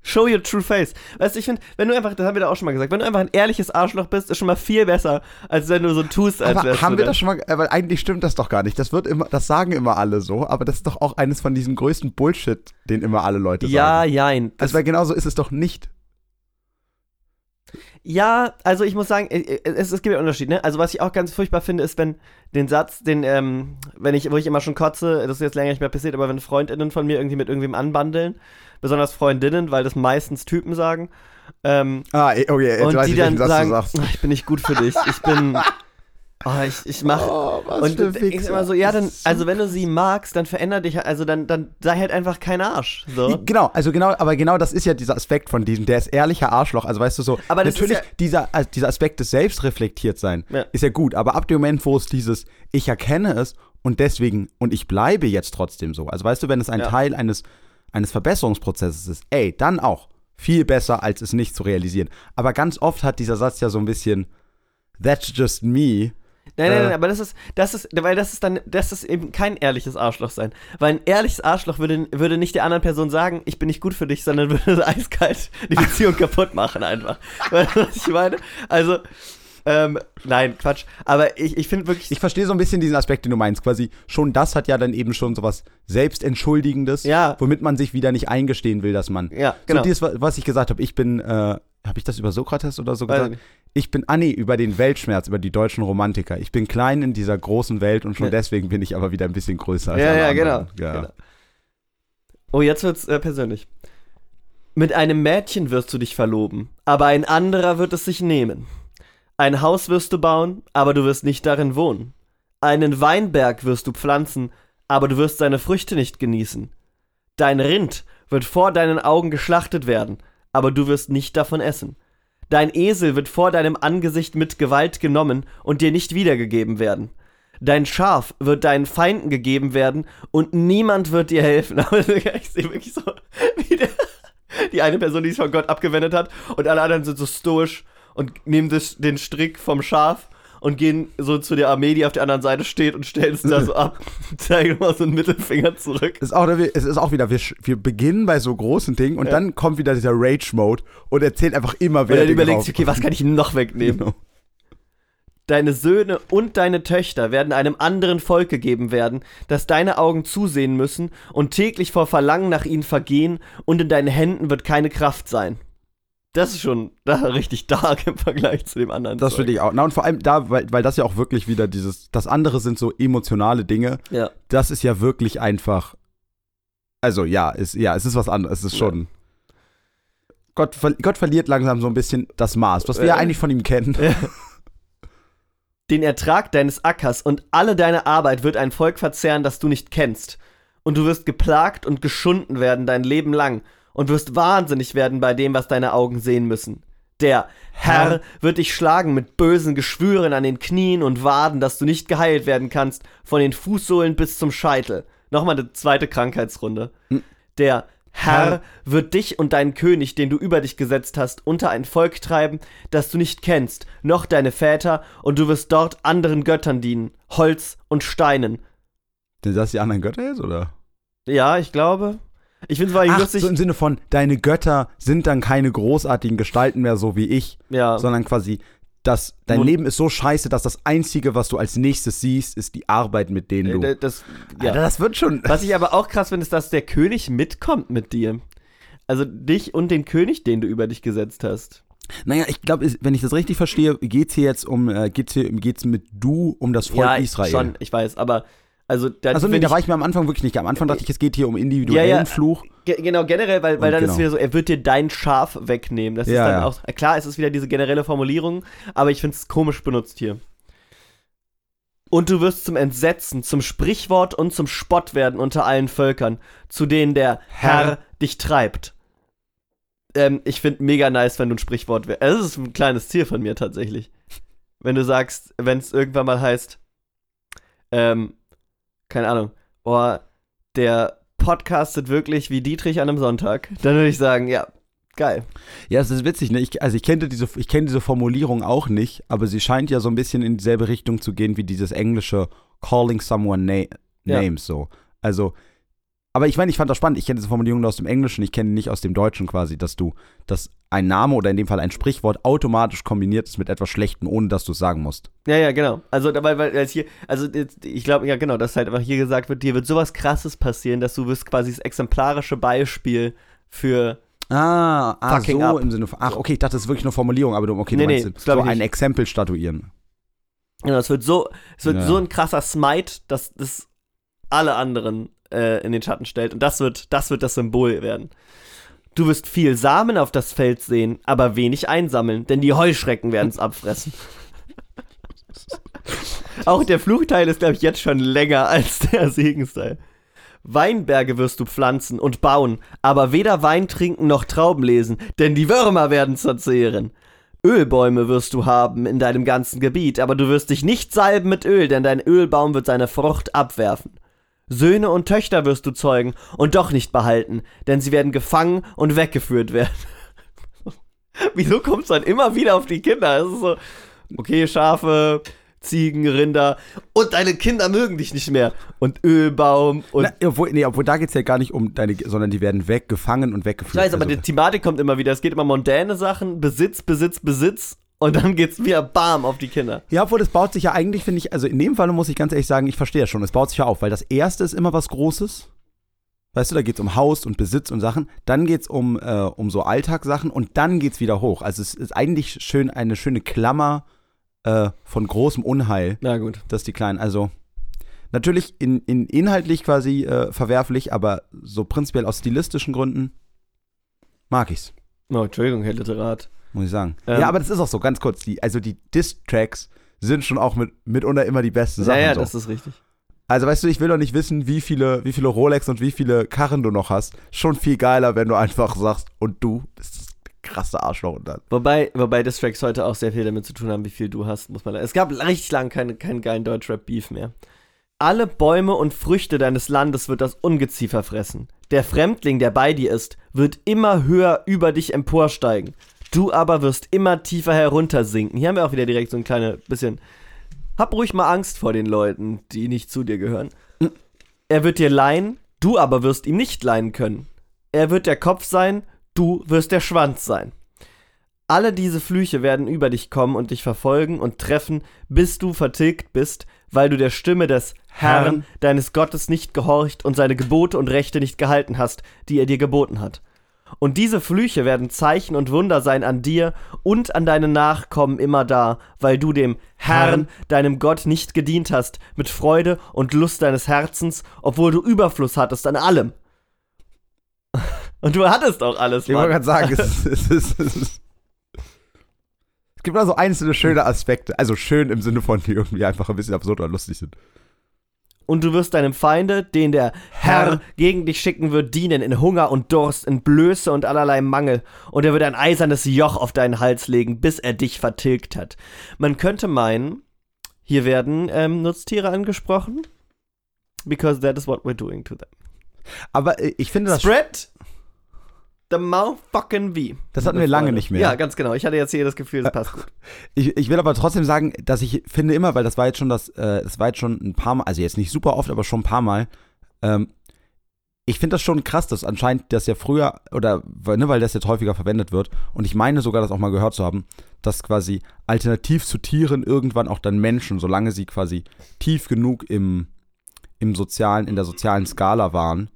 Show your true face. Weißt du, ich finde, wenn du einfach, das haben wir da auch schon mal gesagt, wenn du einfach ein ehrliches Arschloch bist, ist schon mal viel besser, als wenn du so tust, als wärst du. Haben wir das schon mal, weil eigentlich stimmt das doch gar nicht. Das wird immer, das sagen immer alle so, aber das ist doch auch eines von diesen größten Bullshit, den immer alle Leute sagen. Ja, jein. Also, weil genauso ist es doch nicht. Ja, also ich muss sagen, es, es gibt ja einen Unterschied, ne? Also was ich auch ganz furchtbar finde, ist, wenn den Satz, den, ähm, wenn ich, wo ich immer schon kotze, das ist jetzt länger nicht mehr passiert, aber wenn FreundInnen von mir irgendwie mit irgendwem anbandeln, besonders Freundinnen, weil das meistens Typen sagen, ähm, ah, oh yeah, jetzt und weiß die ich dann welchen sagen, Satz du sagst. Ich bin nicht gut für dich, ich bin, oh, ich, ich mach, oh, was und für ich immer so, ja, dann, also wenn du sie magst, dann veränder dich, also dann, dann sei halt einfach kein Arsch, so. Genau, also genau, aber genau das ist ja dieser Aspekt von diesem, der ist ehrlicher Arschloch, also weißt du so, aber das natürlich, ist ja, dieser, also dieser Aspekt des Selbstreflektiertsein ja. ist ja gut, aber ab dem Moment, wo es dieses, ich erkenne es und deswegen, und ich bleibe jetzt trotzdem so, also weißt du, wenn es ein ja. Teil eines, eines Verbesserungsprozesses ist, ey, dann auch viel besser, als es nicht zu realisieren. Aber ganz oft hat dieser Satz ja so ein bisschen, that's just me. Nein, nein, nein, aber das ist, das ist, weil das ist dann, das ist eben kein ehrliches Arschloch sein. Weil ein ehrliches Arschloch würde, würde nicht der anderen Person sagen, ich bin nicht gut für dich, sondern würde eiskalt die Beziehung kaputt machen einfach. Weißt du, was ich meine? Also, ähm, nein, Quatsch. Aber ich, ich finde wirklich... Ich verstehe so ein bisschen diesen Aspekt, den du meinst. Quasi schon das hat ja dann eben schon sowas Selbstentschuldigendes, ja. womit man sich wieder nicht eingestehen will, dass man... Ja, genau. So dieses, was ich gesagt habe, ich bin... Äh, Habe ich das über Sokrates oder so gesagt? Ich bin Anni über den Weltschmerz, über die deutschen Romantiker. Ich bin klein in dieser großen Welt und schon ja. deswegen bin ich aber wieder ein bisschen größer als ja, alle ja, anderen. Genau. Ja, genau. Oh, jetzt wird's äh, persönlich. Mit einem Mädchen wirst du dich verloben, aber ein anderer wird es sich nehmen. Ein Haus wirst du bauen, aber du wirst nicht darin wohnen. Einen Weinberg wirst du pflanzen, aber du wirst seine Früchte nicht genießen. Dein Rind wird vor deinen Augen geschlachtet werden, aber du wirst nicht davon essen. Dein Esel wird vor deinem Angesicht mit Gewalt genommen und dir nicht wiedergegeben werden. Dein Schaf wird deinen Feinden gegeben werden und niemand wird dir helfen. Aber ich sehe wirklich so, wie der, die eine Person, die es von Gott abgewendet hat und alle anderen sind so stoisch und nehmen das, den Strick vom Schaf und gehen so zu der Armee, die auf der anderen Seite steht, und stellen es da so ab und zeigen mal so einen Mittelfinger zurück. Es ist auch, es ist auch wieder, wir, wir beginnen bei so großen Dingen und ja. dann kommt wieder dieser Rage-Mode und erzählt einfach immer, wer und dann überlegst du, okay, was kann ich ihm noch wegnehmen? Genau. Deine Söhne und deine Töchter werden einem anderen Volk gegeben werden, das deine Augen zusehen müssen und täglich vor Verlangen nach ihnen vergehen, und in deinen Händen wird keine Kraft sein. Das ist schon da, richtig dark im Vergleich zu dem anderen. Das finde ich auch. Na, und vor allem da, weil, weil das ja auch wirklich wieder dieses, das andere sind so emotionale Dinge. Ja. Das ist ja wirklich einfach, also ja, ist, ja es ist was anderes, es ist schon... Ja. Gott, ver- Gott verliert langsam so ein bisschen das Maß, was wir äh, ja eigentlich von ihm kennen. Ja. Den Ertrag deines Ackers und alle deine Arbeit wird ein Volk verzehren, das du nicht kennst. Und du wirst geplagt und geschunden werden dein Leben lang und wirst wahnsinnig werden bei dem, was deine Augen sehen müssen. Der Herr wird dich schlagen mit bösen Geschwüren an den Knien und Waden, dass du nicht geheilt werden kannst, von den Fußsohlen bis zum Scheitel. Nochmal eine zweite Krankheitsrunde. Hm. Der Herr wird dich und deinen König, den du über dich gesetzt hast, unter ein Volk treiben, das du nicht kennst, noch deine Väter, und du wirst dort anderen Göttern dienen, Holz und Steinen. Sind das die anderen Götter jetzt, oder? Ja, ich glaube. Ich finde es eigentlich lustig. So im Sinne von, deine Götter sind dann keine großartigen Gestalten mehr, so wie ich, ja. sondern quasi, dass dein Nun, Leben ist so scheiße, dass das Einzige, was du als nächstes siehst, ist die Arbeit, mit denen du... Das, ja. Alter, das wird schon... Was ich aber auch krass finde, ist, dass der König mitkommt mit dir. Also dich und den König, den du über dich gesetzt hast. Naja, ich glaube, wenn ich das richtig verstehe, geht's hier jetzt um... Äh, geht's hier geht's mit du um das Volk ja, Israel. Ja, schon, ich weiß, aber... Also, dann also nee, da war ich mir am Anfang wirklich nicht. Am Anfang dachte ich, es geht hier um individuellen ja, ja, Fluch. Ge- genau, generell, weil, weil dann genau. ist wieder so, er wird dir dein Schaf wegnehmen. Das ja, ist dann ja. auch, klar, es ist wieder diese generelle Formulierung, aber ich finde es komisch benutzt hier. Und du wirst zum Entsetzen, zum Sprichwort und zum Spott werden unter allen Völkern, zu denen der Herr, Herr dich treibt. Ähm, ich finde mega nice, wenn du ein Sprichwort wärst. Das ist ein kleines Ziel von mir tatsächlich. Wenn du sagst, wenn es irgendwann mal heißt, ähm, keine Ahnung, boah, der podcastet wirklich wie Dietrich an einem Sonntag, dann würde ich sagen, ja, geil. Ja, es ist witzig, ne? Ich, also ich kenne diese, ich kenne diese Formulierung auch nicht, aber sie scheint ja so ein bisschen in dieselbe Richtung zu gehen wie dieses englische calling someone na- names, ja. so. Also, aber ich meine, ich fand das spannend, ich kenne diese Formulierung nur aus dem Englischen, ich kenne die nicht aus dem Deutschen quasi, dass du, dass ein Name oder in dem Fall ein Sprichwort automatisch kombiniert ist mit etwas Schlechtem, ohne dass du es sagen musst. Ja, ja, genau. Also, dabei, weil es hier, also ich glaube, ja, genau, dass halt einfach hier gesagt wird, dir wird sowas Krasses passieren, dass du wirst quasi das exemplarische Beispiel für ah, ah fucking so up. Im Sinne von, ach, okay, ich dachte, das ist wirklich eine Formulierung, aber du, okay, nee, du meinst, nee, so ein nicht. Exempel statuieren. Genau, es wird so, es wird ja. so ein krasser Smite, dass das alle anderen äh, in den Schatten stellt, und das wird, das wird das Symbol werden. Du wirst viel Samen auf das Feld sehen, aber wenig einsammeln, denn die Heuschrecken werden es abfressen. Auch der Fluchteil ist, glaube ich, jetzt schon länger als der Segensteil. Weinberge wirst du pflanzen und bauen, aber weder Wein trinken noch Trauben lesen, denn die Würmer werden zerzehren. Ölbäume wirst du haben in deinem ganzen Gebiet, aber du wirst dich nicht salben mit Öl, denn dein Ölbaum wird seine Frucht abwerfen. Söhne und Töchter wirst du zeugen und doch nicht behalten, denn sie werden gefangen und weggeführt werden. Wieso kommt es dann immer wieder auf die Kinder? Es ist so, okay, Schafe, Ziegen, Rinder, und deine Kinder mögen dich nicht mehr. Und Ölbaum und... Na, obwohl, nee, obwohl da geht es ja gar nicht um deine... Sondern die werden weggefangen und weggeführt. Ich weiß, aber also, die Thematik kommt immer wieder. Es geht immer um mondäne Sachen, Besitz, Besitz, Besitz. Und dann geht's wieder bam auf die Kinder. Ja, obwohl das baut sich ja eigentlich, finde ich, also in dem Fall muss ich ganz ehrlich sagen, ich verstehe ja schon, es baut sich ja auf, weil das erste ist immer was Großes. Weißt du, da geht's um Haus und Besitz und Sachen. Dann geht's um, äh, um so Alltagssachen, und dann geht's wieder hoch. Also es ist eigentlich schön, eine schöne Klammer äh, von großem Unheil. Na gut. Dass die Kleinen, also natürlich in, in inhaltlich quasi äh, verwerflich, aber so prinzipiell aus stilistischen Gründen mag ich's. Oh, Entschuldigung, Herr Literat. Muss ich sagen. Ähm, ja, aber das ist auch so, ganz kurz. Die, also die Diss-Tracks sind schon auch mit, mitunter immer die besten Sachen. Ja, ja, so. Das ist richtig. Also weißt du, ich will doch nicht wissen, wie viele, wie viele Rolex und wie viele Karren du noch hast. Schon viel geiler, wenn du einfach sagst, und du bist das krasse Arschloch. Und dann. Wobei, wobei Diss-Tracks heute auch sehr viel damit zu tun haben, wie viel du hast, muss man sagen. Es gab richtig lange keinen kein geilen Deutschrap-Beef mehr. Alle Bäume und Früchte deines Landes wird das Ungeziefer fressen. Der Fremdling, der bei dir ist, wird immer höher über dich emporsteigen. Du aber wirst immer tiefer heruntersinken. Hier haben wir auch wieder direkt so ein kleines bisschen Hab ruhig mal Angst vor den Leuten, die nicht zu dir gehören. Er wird dir leihen, du aber wirst ihm nicht leihen können. Er wird der Kopf sein, du wirst der Schwanz sein. Alle diese Flüche werden über dich kommen und dich verfolgen und treffen, bis du vertilgt bist, weil du der Stimme des Herrn, deines Gottes, nicht gehorcht und seine Gebote und Rechte nicht gehalten hast, die er dir geboten hat. Und diese Flüche werden Zeichen und Wunder sein an dir und an deinen Nachkommen immerdar, weil du dem Herrn, deinem Gott, nicht gedient hast, mit Freude und Lust deines Herzens, obwohl du Überfluss hattest an allem. Und du hattest auch alles, Mann. Ich wollte gerade sagen, es, es, es, es, es, es gibt also einzelne schöne Aspekte, also schön im Sinne von, die irgendwie einfach ein bisschen absurd oder lustig sind. Und du wirst deinem Feinde, den der Herr gegen dich schicken wird, dienen in Hunger und Durst, in Blöße und allerlei Mangel. Und er wird ein eisernes Joch auf deinen Hals legen, bis er dich vertilgt hat. Man könnte meinen, hier werden ähm, Nutztiere angesprochen. Because that is what we're doing to them. Aber äh, ich finde das... Spread the motherfucking V. Das hatten wir lange nicht mehr. Ja, ganz genau. Ich hatte jetzt hier das Gefühl, das passt gut. Ich, ich will aber trotzdem sagen, dass ich finde immer, weil das war jetzt schon das, äh, das war jetzt schon ein paar Mal, also jetzt nicht super oft, aber schon ein paar Mal, ähm, ich finde das schon krass, dass anscheinend das ja früher, oder ne, weil das jetzt häufiger verwendet wird, und ich meine sogar, das auch mal gehört zu haben, dass quasi alternativ zu Tieren irgendwann auch dann Menschen, solange sie quasi tief genug im, im sozialen, in der sozialen Skala waren,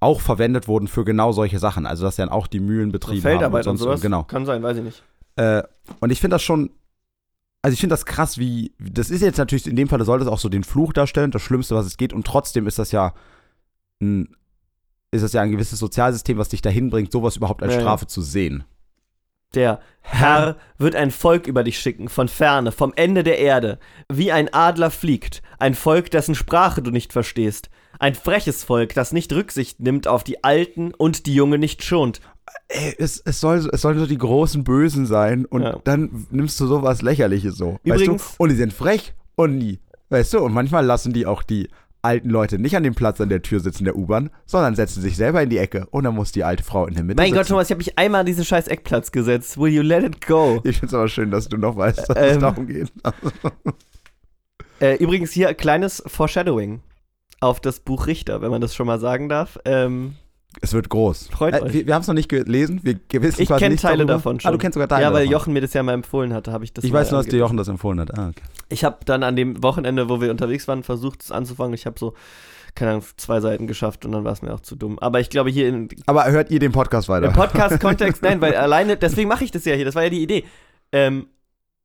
auch verwendet wurden für genau solche Sachen. Also, dass dann auch die Mühlen betrieben so Feldarbeit haben. Feldarbeit und, und sowas. Genau. Kann sein, weiß ich nicht. Äh, und ich finde das schon, also ich finde das krass, wie, das ist jetzt natürlich, in dem Fall soll das auch so den Fluch darstellen, das Schlimmste, was es geht. Und trotzdem ist das ja ein, ist das ja ein gewisses Sozialsystem, was dich dahin bringt, sowas überhaupt als Strafe ja. zu sehen. Der Herr wird ein Volk über dich schicken, von ferne, vom Ende der Erde, wie ein Adler fliegt, ein Volk, dessen Sprache du nicht verstehst. Ein freches Volk, das nicht Rücksicht nimmt auf die Alten und die Jungen nicht schont. Es, es, soll, es sollen so die großen Bösen sein und ja. dann nimmst du sowas Lächerliches so. Übrigens, weißt du? Und die sind frech und die, weißt du, und manchmal lassen die auch die alten Leute nicht an dem Platz an der Tür sitzen der U-Bahn, sondern setzen sich selber in die Ecke und dann muss die alte Frau in der Mitte sitzen. Mein Gott, Thomas, ich habe mich einmal an diesen scheiß Eckplatz gesetzt. Will you let it go? Ich find's aber schön, dass du noch weißt, dass ähm, es darum geht. äh, übrigens hier kleines Foreshadowing auf das Buch Richter, wenn man das schon mal sagen darf. Ähm, es wird groß. Freut äh, euch. Wir, wir haben es noch nicht gelesen. Wir wissen ich kenne Teile darüber. davon schon. Ah, du kennst sogar Teile davon. Ja, weil davon. Jochen mir das ja mal empfohlen hatte, habe ich das Ich weiß nur, dass dir Jochen das empfohlen hat. Ah, okay. Ich habe dann an dem Wochenende, wo wir unterwegs waren, versucht, es anzufangen. Ich habe so, keine Ahnung, zwei Seiten geschafft und dann war es mir auch zu dumm. Aber ich glaube hier in... Aber hört ihr den Podcast weiter? Im Podcast-Kontext, nein, weil alleine... Deswegen mache ich das ja hier. Das war ja die Idee. Ähm...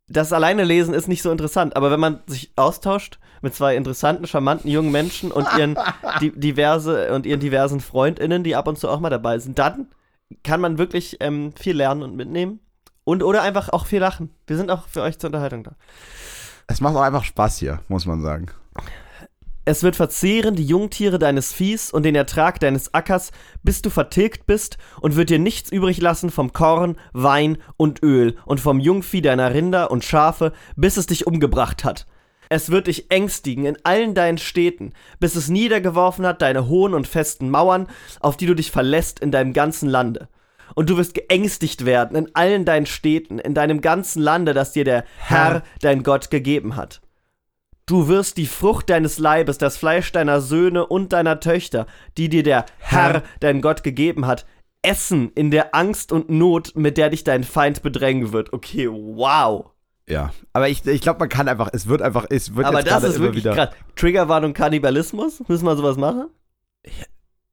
Das alleine lesen ist nicht so interessant, aber wenn man sich austauscht mit zwei interessanten, charmanten jungen Menschen und ihren di- diverse und ihren diversen FreundInnen, die ab und zu auch mal dabei sind, dann kann man wirklich ähm, viel lernen und mitnehmen und oder einfach auch viel lachen. Wir sind auch für euch zur Unterhaltung da. Es macht auch einfach Spaß hier, muss man sagen. Es wird verzehren die Jungtiere deines Viehs und den Ertrag deines Ackers, bis du vertilgt bist, und wird dir nichts übrig lassen vom Korn, Wein und Öl und vom Jungvieh deiner Rinder und Schafe, bis es dich umgebracht hat. Es wird dich ängstigen in allen deinen Städten, bis es niedergeworfen hat deine hohen und festen Mauern, auf die du dich verlässt in deinem ganzen Lande. Und du wirst geängstigt werden in allen deinen Städten, in deinem ganzen Lande, das dir der Herr, dein Gott, gegeben hat. Du wirst die Frucht deines Leibes, das Fleisch deiner Söhne und deiner Töchter, die dir der Herr, dein Gott, gegeben hat, essen in der Angst und Not, mit der dich dein Feind bedrängen wird. Okay, wow. Ja, aber ich, ich glaube, man kann einfach, es wird einfach, es wird aber jetzt gerade immer wieder... Aber das ist wirklich Triggerwarnung Kannibalismus? Müssen wir sowas machen? Ja,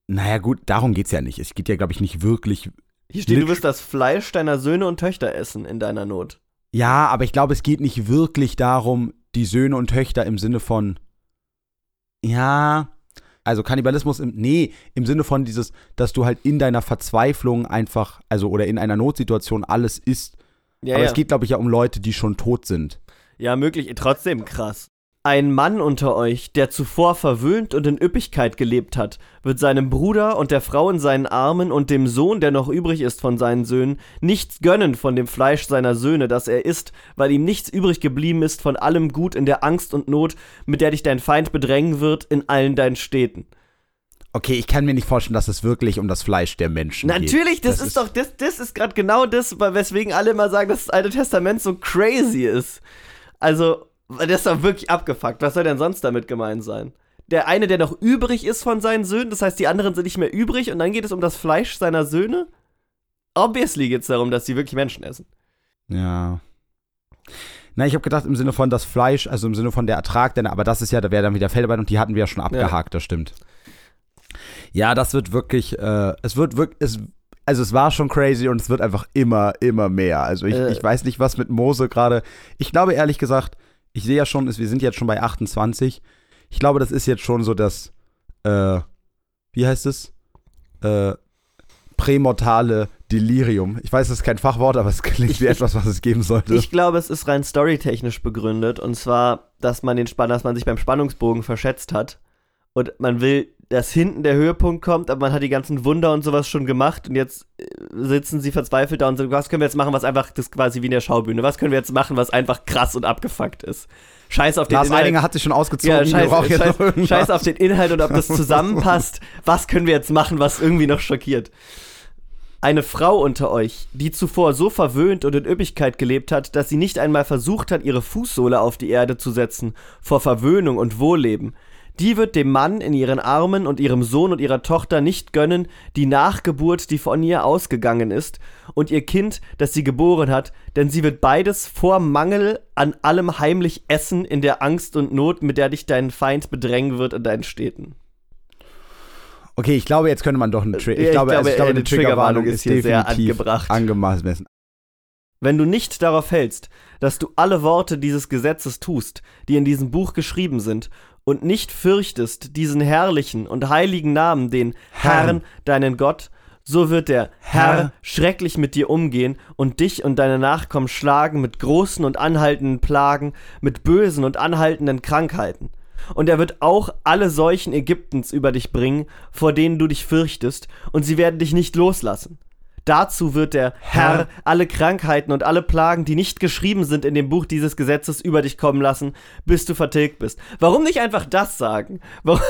naja gut, darum geht's ja nicht. Es geht ja, glaube ich, nicht wirklich... Hier steht, du wirst das Fleisch deiner Söhne und Töchter essen in deiner Not. Ja, aber ich glaube, es geht nicht wirklich darum... Die Söhne und Töchter im Sinne von, ja, also Kannibalismus, im, nee, im Sinne von dieses, dass du halt in deiner Verzweiflung einfach, also oder in einer Notsituation alles isst. Ja, aber ja. Es geht, glaube ich, ja um Leute, die schon tot sind. Ja, möglich, trotzdem krass. Ein Mann unter euch, der zuvor verwöhnt und in Üppigkeit gelebt hat, wird seinem Bruder und der Frau in seinen Armen und dem Sohn, der noch übrig ist von seinen Söhnen, nichts gönnen von dem Fleisch seiner Söhne, das er isst, weil ihm nichts übrig geblieben ist von allem Gut in der Angst und Not, mit der dich dein Feind bedrängen wird in allen deinen Städten. Okay, ich kann mir nicht vorstellen, dass es wirklich um das Fleisch der Menschen Natürlich, geht. Natürlich, das, das ist, ist doch, das, das ist gerade genau das, weswegen alle immer sagen, dass das Alte Testament so crazy ist. Also... Das war wirklich abgefuckt. Was soll denn sonst damit gemeint sein? Der eine, der noch übrig ist von seinen Söhnen, das heißt, die anderen sind nicht mehr übrig und dann geht es um das Fleisch seiner Söhne? Obviously geht es darum, dass sie wirklich Menschen essen. Ja. Na, ich habe gedacht, im Sinne von das Fleisch, also im Sinne von der Ertrag, denn aber das ist ja, da wäre dann wieder Feldarbeit und die hatten wir ja schon abgehakt, ja. Das stimmt. Ja, das wird wirklich, äh, es wird wirklich, es, also es war schon crazy und es wird einfach immer, immer mehr. Also ich, äh. ich weiß nicht, was mit Mose gerade, ich glaube ehrlich gesagt, ich sehe ja schon, wir sind jetzt schon bei achtundzwanzig. Ich glaube, das ist jetzt schon so das, äh, wie heißt es? Äh, prämortale Delirium. Ich weiß, das ist kein Fachwort, aber es klingt ich, wie etwas, was es geben sollte. Ich glaube, es ist rein storytechnisch begründet. Und zwar, dass man, den Spann- dass man sich beim Spannungsbogen verschätzt hat. Und man will, dass hinten der Höhepunkt kommt, aber man hat die ganzen Wunder und sowas schon gemacht. Und jetzt sitzen sie verzweifelt da und sagen, was können wir jetzt machen, was einfach, das ist quasi wie in der Schaubühne, was können wir jetzt machen, was einfach krass und abgefuckt ist. Scheiß auf den Lars Inhalt. Eidinger hat sich schon ausgezogen. Ja, scheiß, scheiß, jetzt scheiß auf den Inhalt und ob das zusammenpasst. Was können wir jetzt machen, was irgendwie noch schockiert? Eine Frau unter euch, die zuvor so verwöhnt und in Üppigkeit gelebt hat, dass sie nicht einmal versucht hat, ihre Fußsohle auf die Erde zu setzen, vor Verwöhnung und Wohlleben. Die wird dem Mann in ihren Armen und ihrem Sohn und ihrer Tochter nicht gönnen, die Nachgeburt, die von ihr ausgegangen ist, und ihr Kind, das sie geboren hat, denn sie wird beides vor Mangel an allem heimlich essen in der Angst und Not, mit der dich dein Feind bedrängen wird in deinen Städten. Okay, ich glaube, jetzt könnte man doch eine, Tri- ich ich glaube, glaube, also, ich glaube, eine Triggerwarnung ist hier sehr angebracht. Angemassen. Wenn du nicht darauf hältst, dass du alle Worte dieses Gesetzes tust, die in diesem Buch geschrieben sind, und nicht fürchtest diesen herrlichen und heiligen Namen, den Herr. Herrn, deinen Gott, so wird der Herr. Herr schrecklich mit dir umgehen und dich und deine Nachkommen schlagen mit großen und anhaltenden Plagen, mit bösen und anhaltenden Krankheiten. Und er wird auch alle Seuchen Ägyptens über dich bringen, vor denen du dich fürchtest, und sie werden dich nicht loslassen. Dazu wird der Herr. Herr alle Krankheiten und alle Plagen, die nicht geschrieben sind in dem Buch dieses Gesetzes, über dich kommen lassen, bis du vertilgt bist. Warum nicht einfach das sagen? Warum,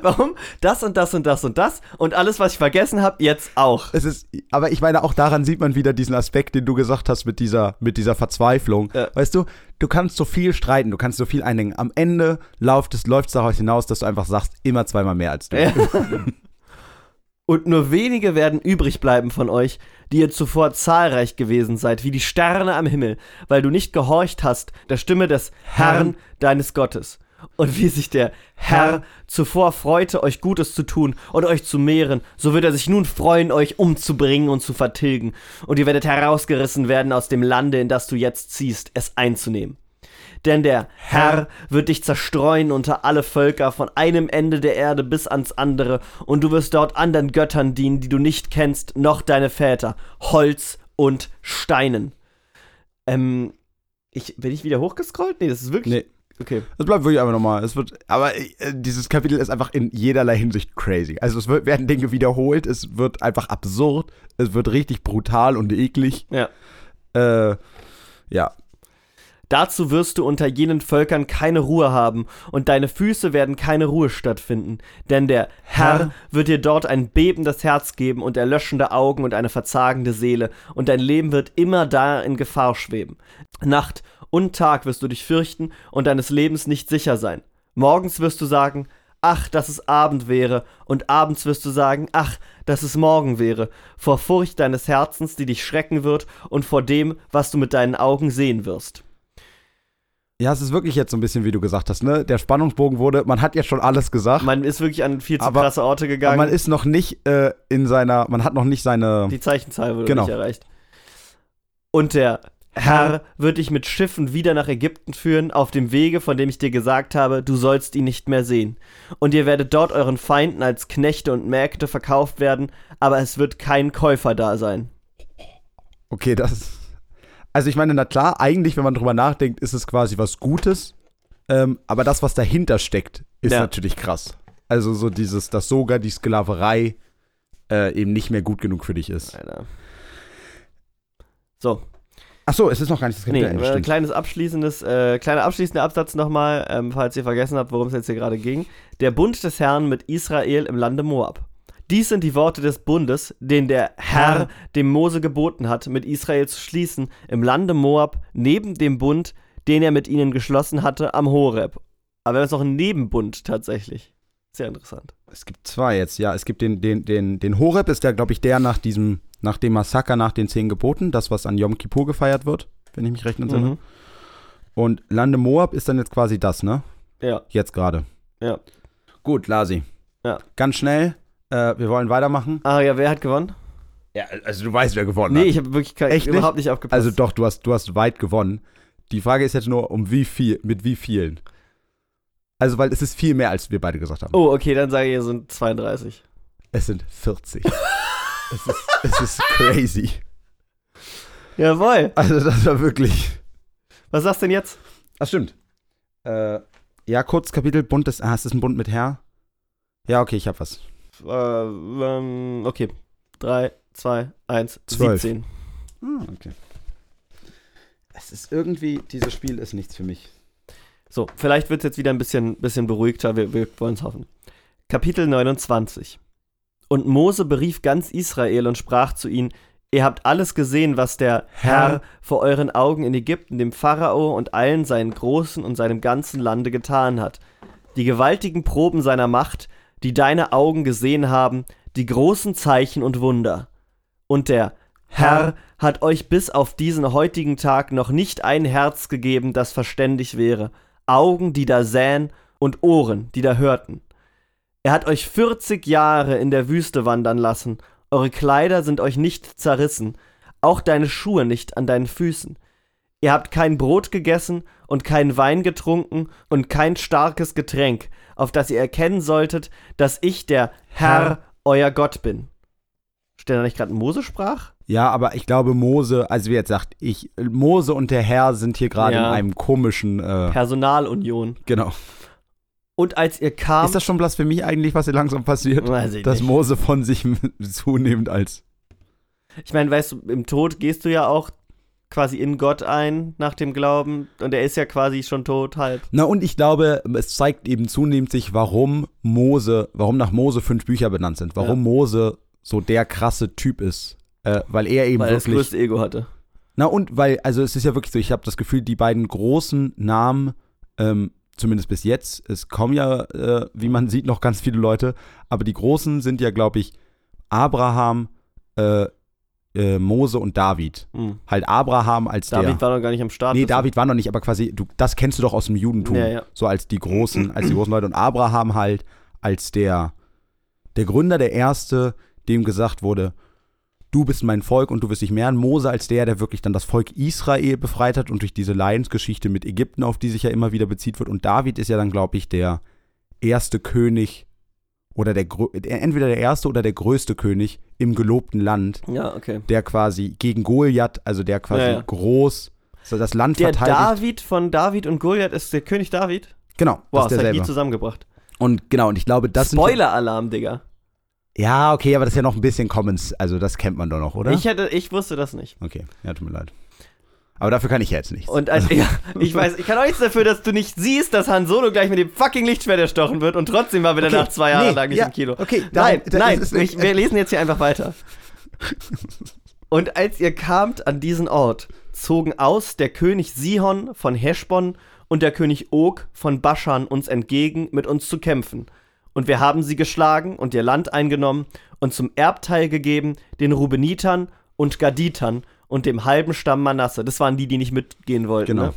warum das und das und das und das und alles, was ich vergessen habe, jetzt auch? Es ist, aber ich meine, auch daran sieht man wieder diesen Aspekt, den du gesagt hast mit dieser, mit dieser Verzweiflung. Ja. Weißt du, du kannst so viel streiten, du kannst so viel einhängen. Am Ende läuft es darauf hinaus, dass du einfach sagst, immer zweimal mehr als du. Ja. Und nur wenige werden übrig bleiben von euch, die ihr zuvor zahlreich gewesen seid, wie die Sterne am Himmel, weil du nicht gehorcht hast der Stimme des Herrn deines Gottes. Und wie sich der Herr zuvor freute, euch Gutes zu tun und euch zu mehren, so wird er sich nun freuen, euch umzubringen und zu vertilgen. Und ihr werdet herausgerissen werden aus dem Lande, in das du jetzt ziehst, es einzunehmen. Denn der Herr wird dich zerstreuen unter alle Völker von einem Ende der Erde bis ans andere, und du wirst dort anderen Göttern dienen, die du nicht kennst, noch deine Väter, Holz und Steinen. Ähm, ich, bin ich wieder hochgescrollt? Nee, das ist wirklich... Nee. Okay. Es bleibt wirklich einfach nochmal. Es wird, aber äh, dieses Kapitel ist einfach in jederlei Hinsicht crazy. Also es wird, werden Dinge wiederholt, es wird einfach absurd, es wird richtig brutal und eklig. Ja. Äh, ja. Dazu wirst du unter jenen Völkern keine Ruhe haben, und deine Füße werden keine Ruhe stattfinden, denn der Herr wird dir dort ein bebendes Herz geben und erlöschende Augen und eine verzagende Seele, und dein Leben wird immer da in Gefahr schweben. Nacht und Tag wirst du dich fürchten und deines Lebens nicht sicher sein. Morgens wirst du sagen, ach, dass es Abend wäre, und abends wirst du sagen, ach, dass es Morgen wäre, vor Furcht deines Herzens, die dich schrecken wird, und vor dem, was du mit deinen Augen sehen wirst. Ja, es ist wirklich jetzt so ein bisschen, wie du gesagt hast, ne? Der Spannungsbogen wurde, man hat jetzt schon alles gesagt. Man ist wirklich an viel zu aber, krasse Orte gegangen. Man ist noch nicht äh, in seiner, man hat noch nicht seine... Die Zeichenzahl wurde genau. nicht erreicht. Und der Herr wird dich mit Schiffen wieder nach Ägypten führen, auf dem Wege, von dem ich dir gesagt habe, du sollst ihn nicht mehr sehen. Und ihr werdet dort euren Feinden als Knechte und Mägde verkauft werden, aber es wird kein Käufer da sein. Okay, das... Also ich meine, na klar, eigentlich, wenn man drüber nachdenkt, ist es quasi was Gutes. Ähm, aber das, was dahinter steckt, ist ja. natürlich krass. Also so dieses, dass sogar die Sklaverei äh, eben nicht mehr gut genug für dich ist. Alter. So. Ach so, es ist noch gar nicht das Kapitel. Nee, äh, kleines abschließendes, äh, kleiner abschließender Absatz nochmal, ähm, falls ihr vergessen habt, worum es jetzt hier gerade ging. Der Bund des Herrn mit Israel im Lande Moab. Dies sind die Worte des Bundes, den der Herr dem Mose geboten hat, mit Israel zu schließen, im Lande Moab, neben dem Bund, den er mit ihnen geschlossen hatte am Horeb. Aber wir haben jetzt noch einen Nebenbund tatsächlich. Sehr interessant. Es gibt zwei jetzt, ja. Es gibt den, den, den, den Horeb, ist ja, glaube ich, der nach diesem, nach dem Massaker nach den Zehn Geboten, das, was an Yom Kippur gefeiert wird, wenn ich mich recht entsinne. Mhm. Und Lande Moab ist dann jetzt quasi das, ne? Ja. Jetzt gerade. Ja. Gut, Lasi. Ja. Ganz schnell, äh, wir wollen weitermachen. Ah ja, wer hat gewonnen? Ja, also du weißt, wer gewonnen nee, hat. Nee, ich habe wirklich kein, Echt überhaupt nicht? nicht aufgepasst. Also doch, du hast, du hast weit gewonnen. Die Frage ist jetzt nur, um wie viel, mit wie vielen? Also, weil es ist viel mehr, als wir beide gesagt haben. Oh, okay, dann sage ich, es sind zweiunddreißig. Es sind vierzig. es, ist, es ist crazy. Jawohl. Also, das war wirklich... Was sagst du denn jetzt? Ach, stimmt. Äh, ja, kurz, Kapitel, Bund des... Ah, es ist ein Bund mit Herr. Ja, okay, ich hab was. Äh, ähm, okay. drei, zwei, eins, siebzehn. Hm, okay. Es ist irgendwie... Dieses Spiel ist nichts für mich. So, vielleicht wird es jetzt wieder ein bisschen, bisschen beruhigter, wir, wir wollen es hoffen. Kapitel neunundzwanzig. Und Mose berief ganz Israel und sprach zu ihnen: Ihr habt alles gesehen, was der Herr, Herr vor euren Augen in Ägypten, dem Pharao und allen seinen Großen und seinem ganzen Lande getan hat. Die gewaltigen Proben seiner Macht, die deine Augen gesehen haben, die großen Zeichen und Wunder. Und der Herr, Herr hat euch bis auf diesen heutigen Tag noch nicht ein Herz gegeben, das verständig wäre. Augen, die da sähen, und Ohren, die da hörten. Er hat euch vierzig Jahre in der Wüste wandern lassen, eure Kleider sind euch nicht zerrissen, auch deine Schuhe nicht an deinen Füßen. Ihr habt kein Brot gegessen und kein Wein getrunken und kein starkes Getränk, auf das ihr erkennen solltet, dass ich der Herr, Herr. euer Gott bin. Steht da nicht gerade Mose sprach? Ja, aber ich glaube, Mose, also wie jetzt sagt, ich, Mose und der Herr sind hier gerade ja. in einem komischen... Äh, Personalunion. Genau. Und als ihr kam... Ist das schon Blasphemie eigentlich, was hier langsam passiert? Weiß ich Dass nicht. Mose von sich zunehmend als... Ich meine, weißt du, im Tod gehst du ja auch quasi in Gott ein, nach dem Glauben. Und er ist ja quasi schon tot halt. Na und ich glaube, es zeigt eben zunehmend sich, warum Mose, warum nach Mose fünf Bücher benannt sind. Warum ja. Mose so der krasse Typ ist. Äh, weil er eben weil wirklich... Weil er das größte Ego hatte. Na und weil, also es ist ja wirklich so, ich habe das Gefühl, die beiden großen Namen, ähm, zumindest bis jetzt, es kommen ja, äh, wie man sieht, noch ganz viele Leute, aber die großen sind ja, glaube ich, Abraham, äh, äh, Mose und David. Mhm. Halt Abraham als David der... David war noch gar nicht am Start. Nee, David war noch nicht, aber quasi, du, das kennst du doch aus dem Judentum. Ja, ja. So als die großen, als die großen Leute. Und Abraham halt als der, der Gründer, der Erste, dem gesagt wurde... Du bist mein Volk und du wirst dich mehren. Mose als der, der wirklich dann das Volk Israel befreit hat und durch diese Leidensgeschichte mit Ägypten, auf die sich ja immer wieder bezieht wird. Und David ist ja dann, glaube ich, der erste König oder der entweder der erste oder der größte König im gelobten Land. Ja, okay. Der quasi gegen Goliath, also der quasi ja, ja. groß, also das Land der verteidigt. Der David von David und Goliath ist der König David? Genau. Wow, das ist derselbe. Zusammengebracht. Und genau, und ich glaube, das Spoiler-Alarm, Digga. Ja, okay, aber das ist ja noch ein bisschen Commons, also das kennt man doch noch, oder? Ich hätte, ich wusste das nicht. Okay, ja, tut mir leid. Aber dafür kann ich ja jetzt nichts. Und als, also. ja, ich weiß, ich kann auch nichts dafür, dass du nicht siehst, dass Han Solo gleich mit dem fucking Lichtschwert erstochen wird und trotzdem war wieder okay. nach zwei Jahren nee, lang nicht ja, im Kino. Okay, nein, da, da nein, ist, ich, wir lesen jetzt hier einfach weiter. Und als ihr kamt an diesen Ort, zogen aus der König Sihon von Heshbon und der König Og von Baschan uns entgegen, mit uns zu kämpfen. Und wir haben sie geschlagen und ihr Land eingenommen und zum Erbteil gegeben den Rubenitern und Gaditern und dem halben Stamm Manasse. Das waren die, die nicht mitgehen wollten. Genau. Ne?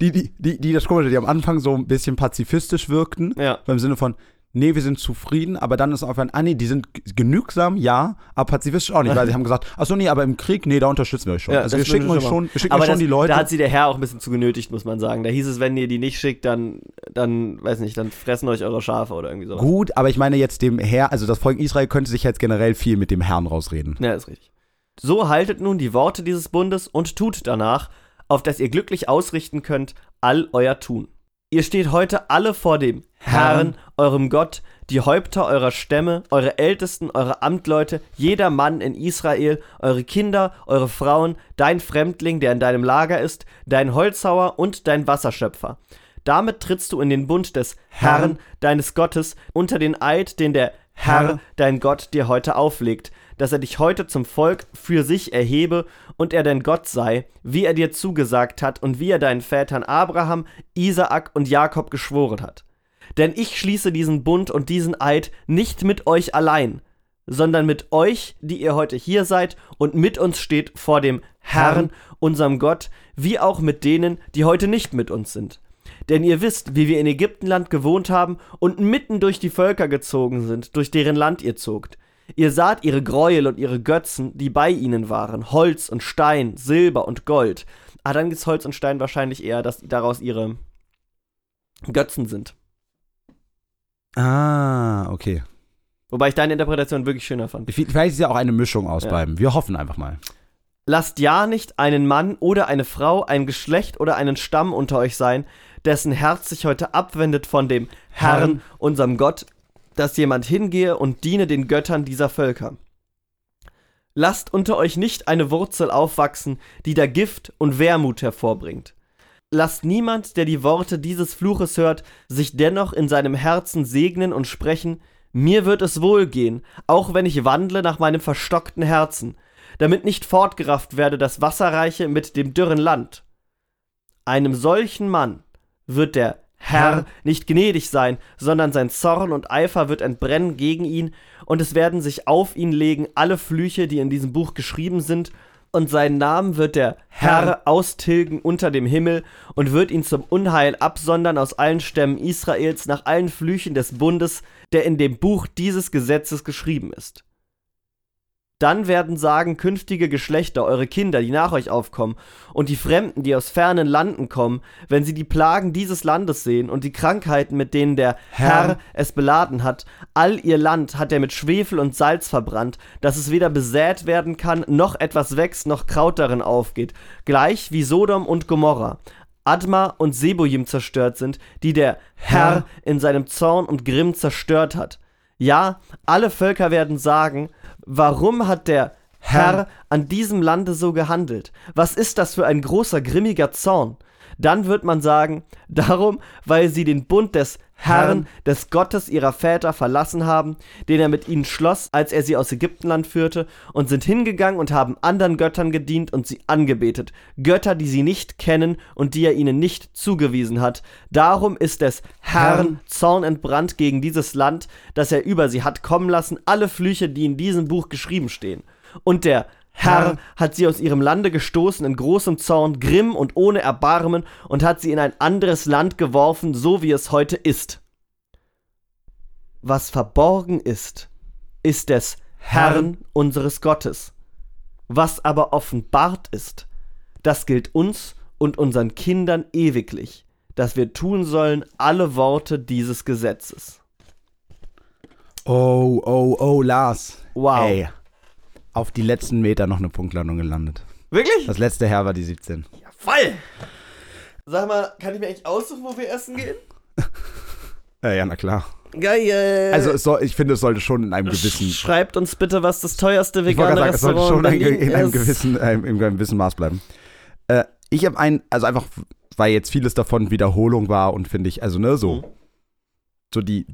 Die, die, die, die, das komische, die am Anfang so ein bisschen pazifistisch wirkten. Ja. Im Sinne von, nee, wir sind zufrieden, aber dann ist auf einmal, ah nee, die sind genügsam, ja, aber pazifistisch auch nicht, weil sie haben gesagt, ach so, nee, aber im Krieg, nee, da unterstützen wir euch schon. Ja, also wir schicken euch schon, wir schicken euch schon die Leute. Da hat sie der Herr auch ein bisschen zu genötigt, muss man sagen. Da hieß es, wenn ihr die nicht schickt, dann, dann, weiß nicht, dann fressen euch eure Schafe oder irgendwie so. Gut, aber ich meine jetzt dem Herr, also das Volk Israel könnte sich jetzt generell viel mit dem Herrn rausreden. Ja, ist richtig. So haltet nun die Worte dieses Bundes und tut danach, auf dass ihr glücklich ausrichten könnt, all euer Tun. Ihr steht heute alle vor dem Herrn, Herrn, eurem Gott, die Häupter eurer Stämme, eure Ältesten, eure Amtleute, jeder Mann in Israel, eure Kinder, eure Frauen, dein Fremdling, der in deinem Lager ist, dein Holzhauer und dein Wasserschöpfer. Damit trittst du in den Bund des Herrn, Herrn deines Gottes unter den Eid, den der Herr, dein Gott, dir heute auflegt, dass er dich heute zum Volk für sich erhebe und er dein Gott sei, wie er dir zugesagt hat und wie er deinen Vätern Abraham, Isaak und Jakob geschworen hat. Denn ich schließe diesen Bund und diesen Eid nicht mit euch allein, sondern mit euch, die ihr heute hier seid und mit uns steht vor dem Herrn, unserem Gott, wie auch mit denen, die heute nicht mit uns sind. Denn ihr wisst, wie wir in Ägyptenland gewohnt haben und mitten durch die Völker gezogen sind, durch deren Land ihr zogt. Ihr saht ihre Gräuel und ihre Götzen, die bei ihnen waren, Holz und Stein, Silber und Gold. Ah, dann gibt's Holz und Stein wahrscheinlich eher, dass daraus ihre Götzen sind. Ah, okay. Wobei ich deine Interpretation wirklich schöner fand. Vielleicht ist ja auch eine Mischung aus ja. beiden. Wir hoffen einfach mal. Lasst ja nicht einen Mann oder eine Frau, ein Geschlecht oder einen Stamm unter euch sein, dessen Herz sich heute abwendet von dem Herrn, Herrn, unserem Gott, dass jemand hingehe und diene den Göttern dieser Völker. Lasst unter euch nicht eine Wurzel aufwachsen, die da Gift und Wermut hervorbringt. Lasst niemand, der die Worte dieses Fluches hört, sich dennoch in seinem Herzen segnen und sprechen, mir wird es wohl gehen, auch wenn ich wandle nach meinem verstockten Herzen, damit nicht fortgerafft werde das Wasserreiche mit dem dürren Land. Einem solchen Mann wird der Herr nicht gnädig sein, sondern sein Zorn und Eifer wird entbrennen gegen ihn, und es werden sich auf ihn legen alle Flüche, die in diesem Buch geschrieben sind, und seinen Namen wird der Herr austilgen unter dem Himmel und wird ihn zum Unheil absondern aus allen Stämmen Israels nach allen Flüchen des Bundes, der in dem Buch dieses Gesetzes geschrieben ist. Dann werden sagen künftige Geschlechter, eure Kinder, die nach euch aufkommen, und die Fremden, die aus fernen Landen kommen, wenn sie die Plagen dieses Landes sehen und die Krankheiten, mit denen der Herr, Herr es beladen hat, all ihr Land hat er mit Schwefel und Salz verbrannt, dass es weder besät werden kann, noch etwas wächst, noch Kraut darin aufgeht, gleich wie Sodom und Gomorra, Adma und Seboim zerstört sind, die der Herr, Herr in seinem Zorn und Grimm zerstört hat. Ja, alle Völker werden sagen, warum hat der Herr an diesem Lande so gehandelt? Was ist das für ein großer, grimmiger Zorn? Dann wird man sagen, darum, weil sie den Bund des Herrn, des Gottes ihrer Väter verlassen haben, den er mit ihnen schloss, als er sie aus Ägyptenland führte, und sind hingegangen und haben anderen Göttern gedient und sie angebetet, Götter, die sie nicht kennen und die er ihnen nicht zugewiesen hat. Darum ist des Herrn Zorn entbrannt gegen dieses Land, das er über sie hat kommen lassen, alle Flüche, die in diesem Buch geschrieben stehen. Und der Herr hat sie aus ihrem Lande gestoßen in großem Zorn, grimm und ohne Erbarmen, und hat sie in ein anderes Land geworfen, so wie es heute ist. Was verborgen ist, ist des Herrn unseres Gottes. Was aber offenbart ist, das gilt uns und unseren Kindern ewiglich, dass wir tun sollen alle Worte dieses Gesetzes. Oh, oh, oh, Lars. Wow. Ey. Auf die letzten Meter noch eine Punktlandung gelandet. Wirklich? Das letzte Herr war die siebzehn. Ja, voll! Sag mal, kann ich mir eigentlich aussuchen, wo wir essen gehen? ja, ja, na klar. Geil! Also es soll, ich finde, es sollte schon in einem gewissen... Schreibt uns bitte, was das teuerste vegane Restaurant ist. Ich wollte gerade sagen, es sollte schon in einem, gewissen, einem, in einem gewissen Maß bleiben. Äh, ich habe einen, also einfach, weil jetzt vieles davon Wiederholung war und finde ich, also ne, so, mhm. so die...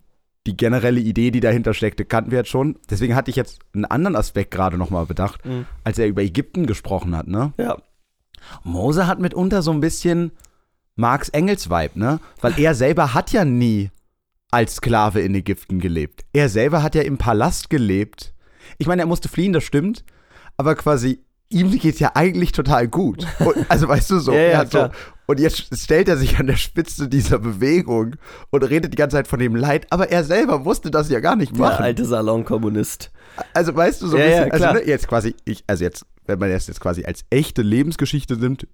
Die generelle Idee, die dahinter steckte, kannten wir jetzt schon. Deswegen hatte ich jetzt einen anderen Aspekt gerade nochmal bedacht, mhm. als er über Ägypten gesprochen hat, ne? Ja. Mose hat mitunter so ein bisschen Marx Engels Vibe, ne? Weil er selber hat ja nie als Sklave in Ägypten gelebt. Er selber hat ja im Palast gelebt. Ich meine, er musste fliehen, das stimmt. Aber quasi, ihm geht's ja eigentlich total gut. Und, also weißt du so, ja, ja, er hat klar. so... Und jetzt stellt er sich an der Spitze dieser Bewegung und redet die ganze Zeit von dem Leid, aber er selber wusste das ja gar nicht machen. Der alte Salonkommunist. Also weißt du, so ein ja, bisschen, ja, also ne, jetzt quasi, ich, also jetzt, wenn man das jetzt quasi als echte Lebensgeschichte nimmt,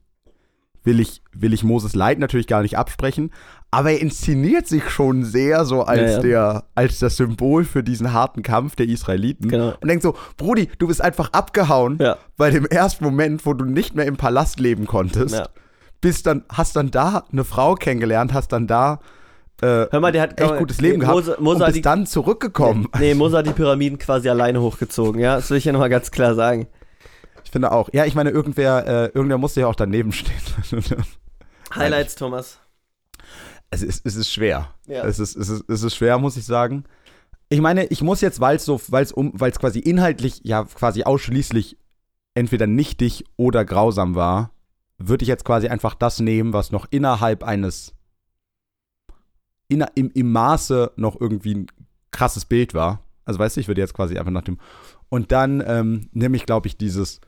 will ich, will ich Moses Leid natürlich gar nicht absprechen, aber er inszeniert sich schon sehr so als, ja, ja. Der, als das Symbol für diesen harten Kampf der Israeliten. Genau. Und denkt so, Brudi, du bist einfach abgehauen ja. bei dem ersten Moment, wo du nicht mehr im Palast leben konntest. Ja. Bist dann, hast dann da eine Frau kennengelernt, hast dann da äh, Hör mal, der hat, echt mal, gutes Leben nee, gehabt Mose, Mose und bist die, dann zurückgekommen. Nee, nee, Mose hat die Pyramiden quasi alleine hochgezogen, ja, das will ich ja nochmal ganz klar sagen. Ich finde auch, ja, ich meine, irgendwer, äh, irgendwer musste ja auch daneben stehen. Highlights, ich, Thomas. Es ist, es ist schwer, ja. es, ist, es, ist, es ist schwer, muss ich sagen, ich meine, ich muss jetzt, weil es so, weil es um, weil es quasi inhaltlich, ja quasi ausschließlich entweder nichtig oder grausam war, würde ich jetzt quasi einfach das nehmen, was noch innerhalb eines, in, im, im Maße noch irgendwie ein krasses Bild war. Also weißt du, ich würde jetzt quasi einfach nach dem, und dann ähm, nehme ich, glaube ich, dieses,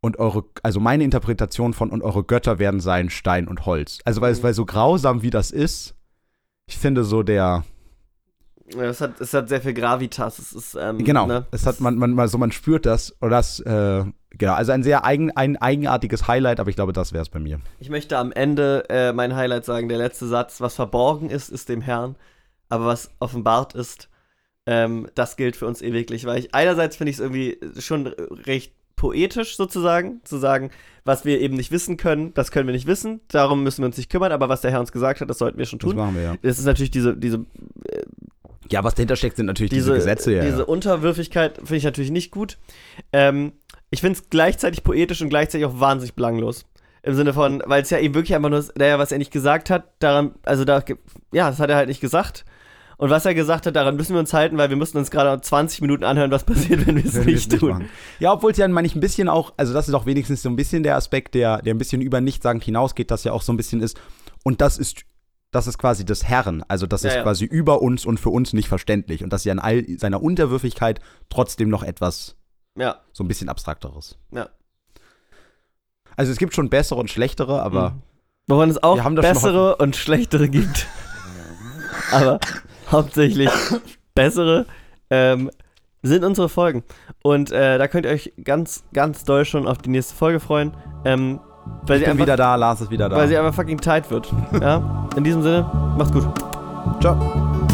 und eure, also meine Interpretation von, und eure Götter werden sein Stein und Holz. Also weil, mhm. weil so grausam wie das ist, ich finde so der... Ja, es hat, es hat sehr viel Gravitas. Es ist, ähm, genau, ne? es hat, man, man, man, so, man spürt das, oder das, äh, genau, also ein sehr eigen, ein eigenartiges Highlight, aber ich glaube, das wäre es bei mir. Ich möchte am Ende äh, mein Highlight sagen, der letzte Satz, was verborgen ist, ist dem Herrn, aber was offenbart ist, ähm, das gilt für uns ewiglich, weil ich, einerseits finde ich es irgendwie schon recht poetisch sozusagen, zu sagen, was wir eben nicht wissen können, das können wir nicht wissen, darum müssen wir uns nicht kümmern, aber was der Herr uns gesagt hat, das sollten wir schon tun. Das machen wir, ja. Das ist natürlich diese, diese äh, ja, was dahinter steckt, sind natürlich diese, diese Gesetze. Ja, diese ja. Unterwürfigkeit finde ich natürlich nicht gut. Ähm, ich finde es gleichzeitig poetisch und gleichzeitig auch wahnsinnig belanglos. Im Sinne von, weil es ja eben wirklich einfach nur, naja, was er nicht gesagt hat, daran, also da, ja, das hat er halt nicht gesagt. Und was er gesagt hat, daran müssen wir uns halten, weil wir müssen uns gerade zwanzig Minuten anhören, was passiert, wenn wir es nicht, nicht tun. Machen. Ja, obwohl es ja manchmal ein bisschen auch, also das ist auch wenigstens so ein bisschen der Aspekt, der, der ein bisschen über Nichtsagen hinausgeht, das ja auch so ein bisschen ist, und das ist Das ist quasi des Herrn, also das ja, ist ja. quasi über uns und für uns nicht verständlich. Und das ist ja in all seiner Unterwürfigkeit trotzdem noch etwas ja. so ein bisschen Abstrakteres. Ja. Also es gibt schon bessere und schlechtere, aber mhm. woran es auch bessere und schlechtere gibt. Aber hauptsächlich bessere ähm, sind unsere Folgen. Und äh, da könnt ihr euch ganz, ganz doll schon auf die nächste Folge freuen. Ähm, Weil ich sie bin einfach, wieder da, Lars ist wieder da. Weil sie einfach fucking tight wird. Ja? In diesem Sinne, macht's gut. Ciao.